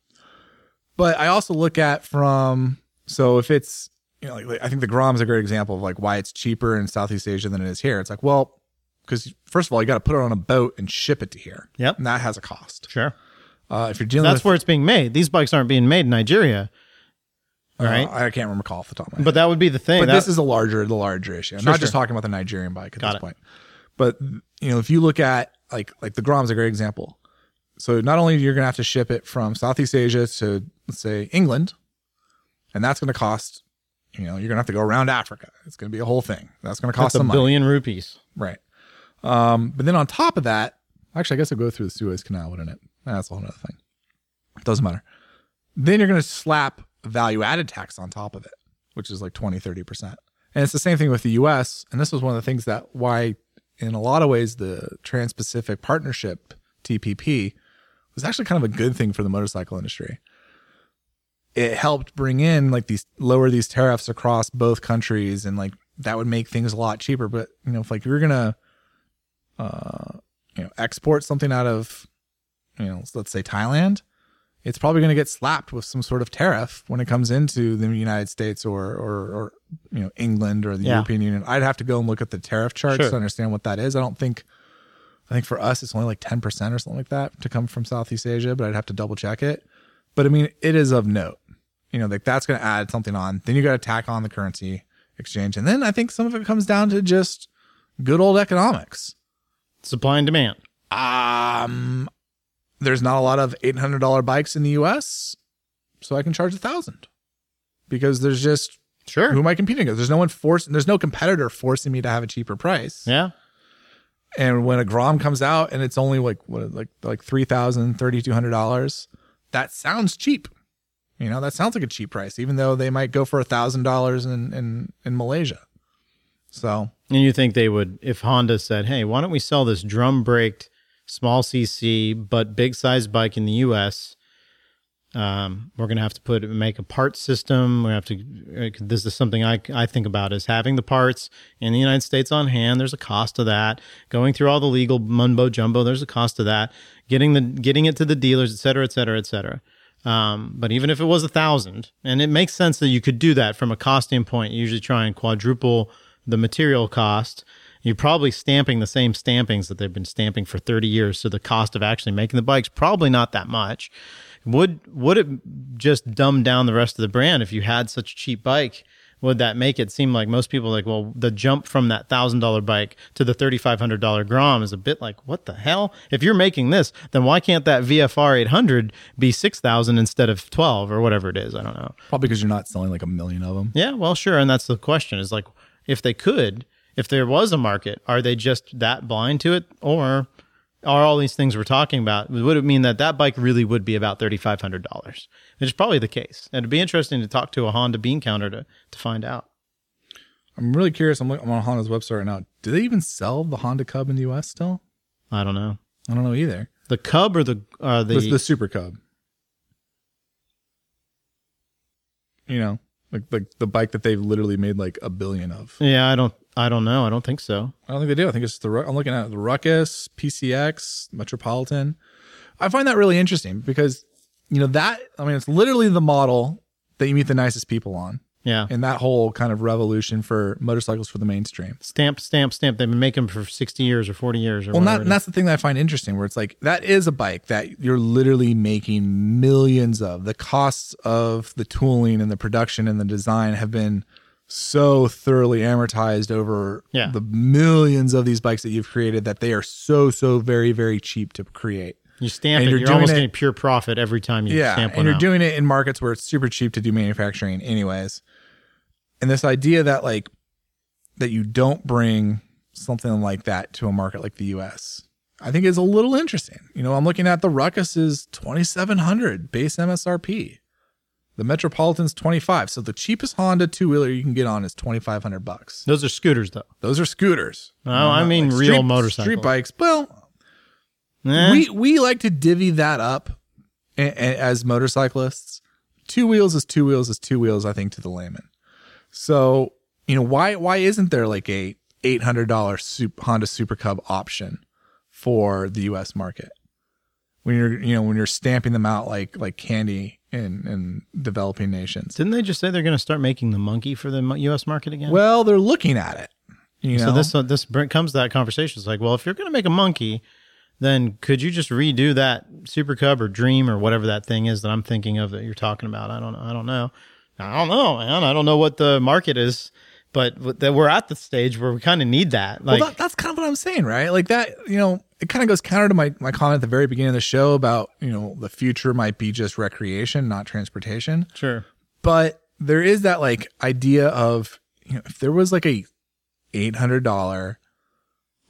But I also look at from, so if it's, you know, like, I think the Grom's a great example of like why it's cheaper in Southeast Asia than it is here. It's like, well, because first of all, you got to put it on a boat and ship it to here. Yep. And that has a cost. Sure. Uh, if you're dealing That's with, where it's being made. These bikes aren't being made in Nigeria. All uh, right. I can't remember off the top of my head. But that would be the thing. But that, this is a larger, the larger issue. I'm sure, not sure. just talking about the Nigerian bike at got this it. point. But, you know, if you look at, Like, like the Grom's a great example. So not only you're going to have to ship it from Southeast Asia to, let's say, England, and that's going to cost, you know, you're going to have to go around Africa. It's going to be a whole thing. That's going to cost that's some a billion money. rupees. Right. Um, but then on top of that, actually, I guess it'll go through the Suez Canal, wouldn't it? That's a whole other thing. It doesn't matter. Then you're going to slap value-added tax on top of it, which is like twenty, thirty percent. And it's the same thing with the U S, and this was one of the things that why... in a lot of ways, the Trans-Pacific Partnership, T P P, was actually kind of a good thing for the motorcycle industry. It helped bring in like these, lower these tariffs across both countries, and like that would make things a lot cheaper. But, you know, if like you're going to, uh, you know, export something out of, you know, let's say Thailand, it's probably going to get slapped with some sort of tariff when it comes into the United States or, or, or you know, England or the yeah. European Union. I'd have to go and look at the tariff charts sure. to understand what that is. I don't think, I think for us, it's only like ten percent or something like that to come from Southeast Asia, but I'd have to double check it. But I mean, it is of note, you know, like that's going to add something on. Then you got to tack on the currency exchange. And then I think some of it comes down to just good old economics. Supply and demand. Um, There's not a lot of eight hundred dollars bikes in the U S, so I can charge a thousand dollars because there's just sure who am I competing with? There's no one forcing, there's no competitor forcing me to have a cheaper price. Yeah. And when a Grom comes out and it's only like what like like three thousand dollars, thirty-two hundred dollars, that sounds cheap. You know, that sounds like a cheap price, even though they might go for a thousand dollars in in in Malaysia. So, and you think they would, if Honda said, "Hey, why don't we sell this drum-braked small C C, but big size bike in the U S. Um, we're going to have to put make a part system. We're going to have to, this is something I, I think about is having the parts in the United States on hand. There's a cost to that. Going through all the legal mumbo jumbo, there's a cost to that. Getting the getting it to the dealers, et cetera, et cetera, et cetera. Um, but even if it was a thousand, and it makes sense that you could do that from a cost standpoint, you usually try and quadruple the material cost. You're probably stamping the same stampings that they've been stamping for thirty years. So the cost of actually making the bike's probably not that much. Would would it just dumb down the rest of the brand if you had such a cheap bike? Would that make it seem like most people are like, well, the jump from that one thousand dollars bike to the thirty-five hundred dollars Grom is a bit like, what the hell? If you're making this, then why can't that V F R eight hundred be six thousand instead of twelve or whatever it is? I don't know. Probably because you're not selling like a million of them. Yeah, well, sure. And that's the question is like, if they could... if there was a market, are they just that blind to it? Or are all these things we're talking about, would it mean that that bike really would be about thirty-five hundred dollars? Which is probably the case. It'd be interesting to talk to a Honda bean counter to, to find out. I'm really curious. I'm, I'm on Honda's website right now. Do they even sell the Honda Cub in the U S still? I don't know. I don't know either. The Cub or the... Uh, the, the, the Super Cub. You know, like, like the bike that they've literally made like a billion of. Yeah, I don't... I don't know. I don't think so. I don't think they do. I think it's the, I'm looking at the Ruckus, P C X, Metropolitan. I find that really interesting because, you know, that, I mean, it's literally the model that you meet the nicest people on. Yeah. And that whole kind of revolution for motorcycles for the mainstream. Stamp, stamp, stamp. They've been making them for sixty years or forty years. Or well, not, and that's the thing that I find interesting, where it's like, that is a bike that you're literally making millions of. The costs of the tooling and the production and the design have been so thoroughly amortized over yeah. the millions of these bikes that you've created that they are so, so very, very cheap to create. You stamp and it, you're, you're almost it, getting pure profit every time you yeah, stamp one and you're out. Doing it in markets where it's super cheap to do manufacturing anyways. And this idea that like, that you don't bring something like that to a market like the U S, I think is a little interesting. You know, I'm looking at the Ruckus is twenty-seven hundred base M S R P. The Metropolitan's twenty-five. So the cheapest Honda two-wheeler you can get on is twenty-five hundred bucks. Those are scooters though. Those are scooters. Oh, you know, I mean like real street, motorcycles. Street bikes. Well, Eh. We we like to divvy that up a, a, as motorcyclists. Two wheels is two wheels is two wheels, I think, to the layman. So, you know, why why isn't there like a eight hundred dollars super, Honda Super Cub option for the U S market? When you're, you know, when you're stamping them out like like candy in, in developing nations. Didn't they just say they're going to start making the Monkey for the U S market again? Well, they're looking at it. You know? So this uh, this comes to that conversation. It's like, well, if you're going to make a Monkey, then could you just redo that Super Cub or Dream or whatever that thing is that I'm thinking of that you're talking about? I don't, I don't know. I don't know, man. I don't know what the market is, but we're at the stage where we kind of need that. Like, well, that, that's kind of what I'm saying, right? Like that, you know, it kind of goes counter to my, my comment at the very beginning of the show about, you know, the future might be just recreation, not transportation. Sure. But there is that like idea of, you know, if there was like a eight hundred dollars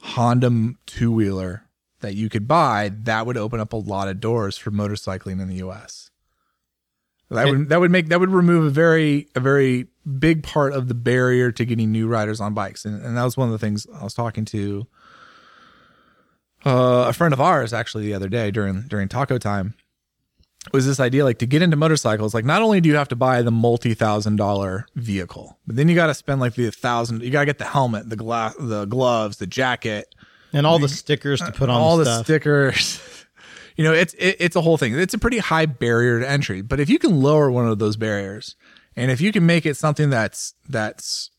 Honda two-wheeler that you could buy, that would open up a lot of doors for motorcycling in the U S. That would, that would make, that would remove a very, a very big part of the barrier to getting new riders on bikes. And, and that was one of the things I was talking to uh, a friend of ours actually the other day during, during taco time, was this idea like to get into motorcycles. Like not only do you have to buy the multi-thousand dollar vehicle, but then you got to spend like the thousand, you got to get the helmet, the glass, the gloves, the jacket, and all the stickers to put on all stuff. the stickers, you know, it's, it, it's a whole thing. It's a pretty high barrier to entry, but if you can lower one of those barriers and if you can make it something that's, that's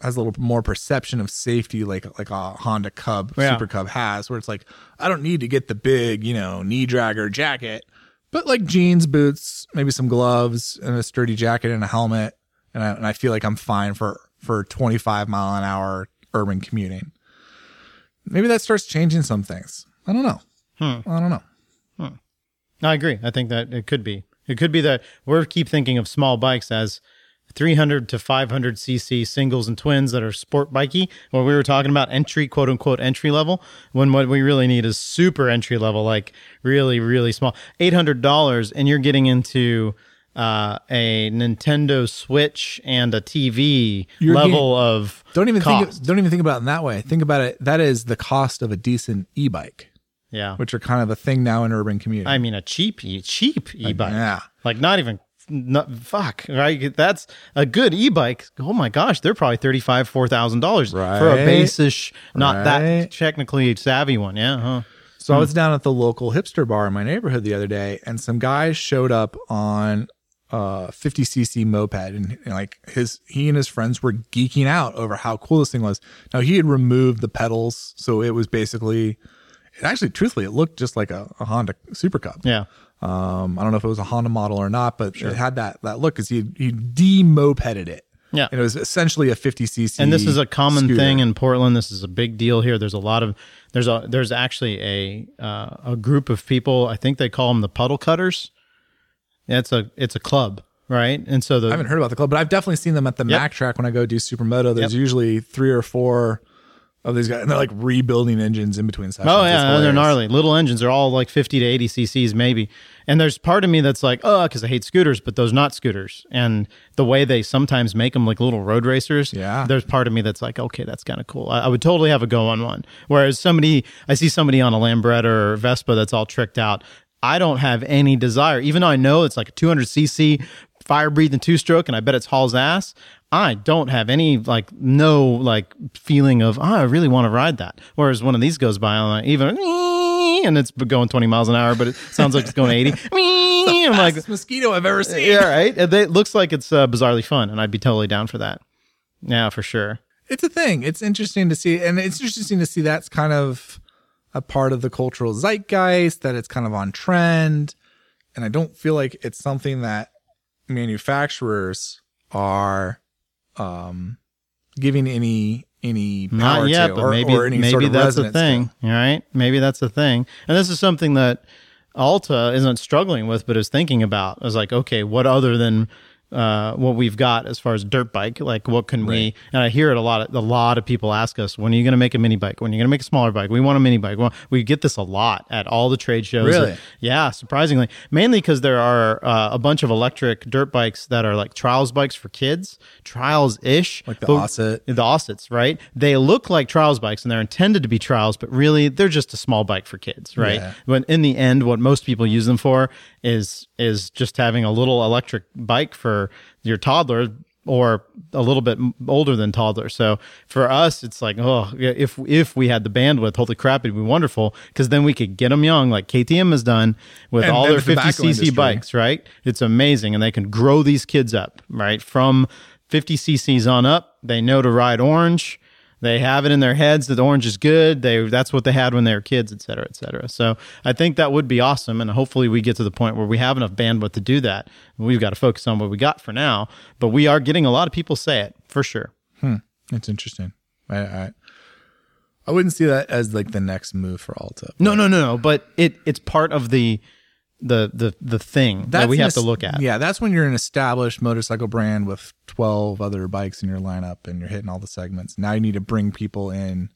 has a little more perception of safety, like, like a Honda Cub, yeah. Super Cub has, where it's like, I don't need to get the big, you know, knee dragger jacket, but like jeans, boots, maybe some gloves and a sturdy jacket and a helmet. And I, and I feel like I'm fine for, for twenty-five mile an hour urban commuting. Maybe that starts changing some things. I don't know. Hmm. I don't know. Hmm. I agree. I think that it could be. It could be that we keep thinking of small bikes as three hundred to five hundred cc singles and twins that are sport bikey, where we were talking about entry, quote unquote, entry level, when what we really need is super entry level, like really, really small. eight hundred dollars and you're getting into uh, a Nintendo Switch and a T V You're level getting, of don't even cost. think of, don't even think about it in that way. Think about it. That is the cost of a decent e-bike. Yeah, which are kind of a thing now in urban communities. I mean, a cheap, cheap e-bike. Uh, yeah, like not even not fuck. Right, that's a good e-bike. Oh my gosh, they're probably thirty-five, four thousand dollars right. for a basish, not right. that technically savvy one. Yeah. Huh. So hmm. I was down at the local hipster bar in my neighborhood the other day, and some guys showed up on. Uh, fifty cc moped, and, and like his, he and his friends were geeking out over how cool this thing was. Now he had removed the pedals, so it was basically, it actually, truthfully, it looked just like a, a Honda Super Cub. Yeah. Um, I don't know if it was a Honda model or not, but sure. it had that that look because he he de-mopeded it. Yeah. And it was essentially a fifty cc. And this is a common scooter. Thing in Portland. This is a big deal here. There's a lot of, there's a there's actually a uh, a group of people. I think they call them the puddle cutters. It's a it's a club, right? And so the I haven't heard about the club, but I've definitely seen them at the yep. Mac track when I go do Supermoto. There's yep. usually three or four of these guys, and they're like rebuilding engines in between sessions. Oh yeah, they're gnarly. Little engines are all like fifty to eighty cc's maybe. And there's part of me that's like, oh, because I hate scooters, but those not scooters, and the way they sometimes make them like little road racers. Yeah, there's part of me that's like, okay, that's kind of cool. I, I would totally have a go on one. Whereas somebody, I see somebody on a Lambretta or Vespa that's all tricked out. I don't have any desire, even though I know it's like a two hundred cc fire-breathing two-stroke, and I bet it's Hall's ass. I don't have any, like, no, like, feeling of, oh, I really want to ride that. Whereas one of these goes by, I'm like, even, and it's going twenty miles an hour, but it sounds like it's going eighty. I'm like, fastest mosquito I've ever seen. Yeah, right? It looks like it's uh, bizarrely fun, and I'd be totally down for that. Yeah, for sure. It's a thing. It's interesting to see. And it's interesting to see that's kind of a part of the cultural zeitgeist, that it's kind of on trend. And I don't feel like it's something that manufacturers are um, giving any any power Not yet, to, but or, maybe, or any maybe sort of that's the thing. To. All right, maybe that's the thing. And this is something that Alta isn't struggling with, but is thinking about. I was like, okay, what other than uh, what we've got as far as dirt bike? Like, what can right. we? And I hear it a lot. Of, a lot of people ask us, when are you going to make a mini bike? When are you going to make a smaller bike? We want a mini bike. Well, we get this a lot at all the trade shows. Really? And, yeah, surprisingly, mainly because there are uh, a bunch of electric dirt bikes that are like trials bikes for kids, trials ish, like the Osset. The Ossets, right? They look like trials bikes, and they're intended to be trials, but really they're just a small bike for kids, right? Yeah. But in the end, what most people use them for is is just having a little electric bike for your toddler or a little bit older than toddler. So for us, it's like, oh, if if we had the bandwidth, holy crap, it'd be wonderful, because then we could get them young, like K T M has done with and all their fifty cc bikes, right? It's amazing. And they can grow these kids up, right? From fifty cc's on up, they know to ride orange. They have it in their heads that orange is good. They That's what they had when they were kids, et cetera, et cetera. So I think that would be awesome, and hopefully we get to the point where we have enough bandwidth to do that. We've got to focus on what we got for now, but we are getting a lot of people say it, for sure. Hmm. That's interesting. I, I, I wouldn't see that as like the next move for Alta. No, no, no, no, but it it's part of the the the, the thing that's that we have an, to look at. Yeah, that's when you're an established motorcycle brand with twelve other bikes in your lineup and you're hitting all the segments. Now you need to bring people in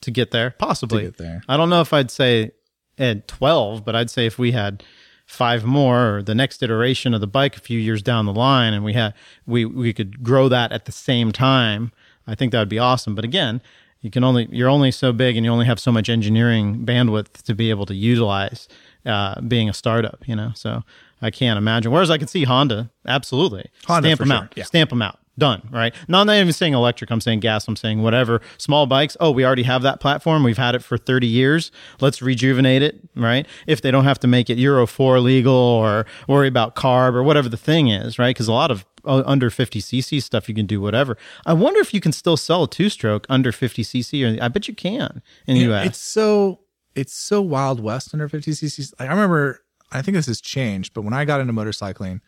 to get there, possibly. To get there. I don't know if I'd say at twelve, but I'd say if we had five more or the next iteration of the bike a few years down the line and we had we we could grow that at the same time, I think that would be awesome. But again, you can only you're only so big and you only have so much engineering bandwidth to be able to utilize uh, being a startup, you know. So I can't imagine. Whereas I could see Honda, absolutely. Honda, stamp them sure. out. Yeah. Stamp them out. Done, right? No, I'm not even saying electric. I'm saying gas. I'm saying whatever. Small bikes. Oh, we already have that platform. We've had it for thirty years. Let's rejuvenate it, right? If they don't have to make it Euro four legal or worry about carb or whatever the thing is, right? Because a lot of under fifty cc stuff, you can do whatever. I wonder if you can still sell a two-stroke under fifty cc. Or I bet you can in the U S. It's so... It's so Wild West under fifty cc's. Like I remember, I think this has changed, but when I got into motorcycling,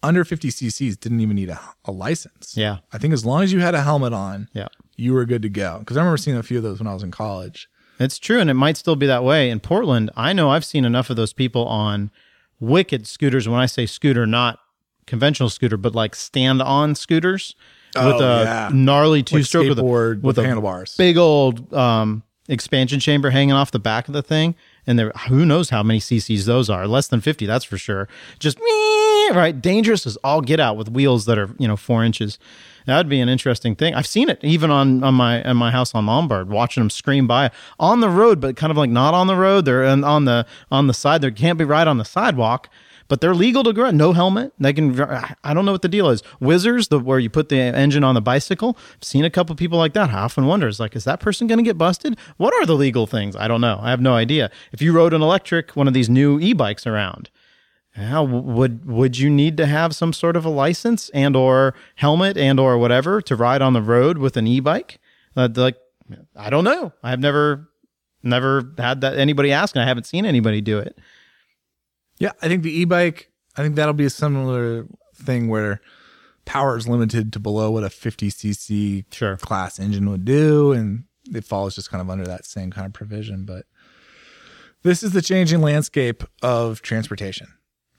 under fifty cc's didn't even need a, a license. Yeah. I think as long as you had a helmet on, yeah, you were good to go. Because I remember seeing a few of those when I was in college. It's true, and it might still be that way. In Portland, I know I've seen enough of those people on wicked scooters. When I say scooter, not conventional scooter, but like stand-on scooters oh, with a yeah. gnarly two-stroke with, with, with a handlebars. Big old... um expansion chamber hanging off the back of the thing, and there who knows how many cc's those are, less than fifty, that's for sure. Just me, right? Dangerous as all get out with wheels that are, you know, four inches. That would be an interesting thing. I've seen it even on on my on my house on Lombard, watching them scream by on the road, but kind of like not on the road. They're on the on the side. They can't be right on the sidewalk, but they're legal to grow. No helmet. They can. I don't know what the deal is. Whizzers, the where you put the engine on the bicycle. I've seen a couple people like that. I often wonder, is like, is that person going to get busted? What are the legal things? I don't know. I have no idea. If you rode an electric, one of these new e-bikes around, how would would you need to have some sort of a license and or helmet and or whatever to ride on the road with an e-bike? Uh, like, I don't know. I've never never had that anybody ask, and I haven't seen anybody do it. Yeah, I think the e-bike, I think that'll be a similar thing where power is limited to below what a fifty cc sure. class engine would do, and it falls just kind of under that same kind of provision. But this is the changing landscape of transportation.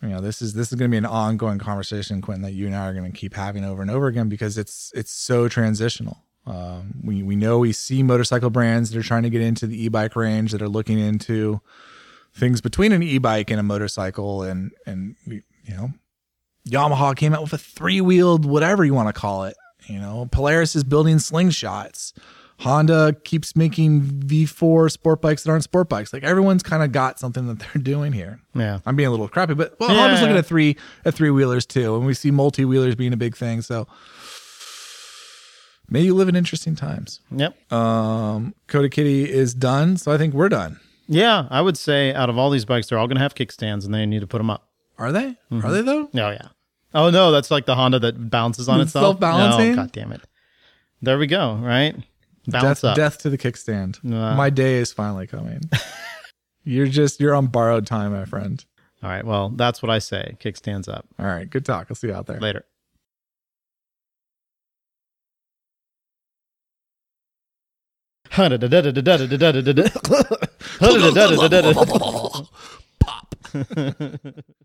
You know, this is this is going to be an ongoing conversation, Quentin, that you and I are going to keep having over and over again, because it's it's so transitional. Um, we we know we see motorcycle brands that are trying to get into the e-bike range, that are looking into things between an e-bike and a motorcycle, and and you know, Yamaha came out with a three-wheeled whatever you want to call it. You know, Polaris is building slingshots. Honda keeps making V four sport bikes that aren't sport bikes. Like, everyone's kind of got something that they're doing here. Yeah, I'm being a little crappy, but well, yeah, Honda's yeah. looking at three at three-wheelers too, and we see multi-wheelers being a big thing. So may you live in interesting times. Yep. Um, Coda Kitty is done, so I think we're done. Yeah, I would say out of all these bikes, they're all going to have kickstands, and they need to put them up. Are they? Mm-hmm. Are they, though? Oh, yeah. Oh, no, that's like the Honda that bounces on itself. Self-balancing? Oh, God damn it. There we go, right? Bounce death, up. Death to the kickstand. Uh, My day is finally coming. You're just, you're on borrowed time, my friend. All right, well, that's what I say. Kickstands up. All right, good talk. I'll see you out there. Later. Pop.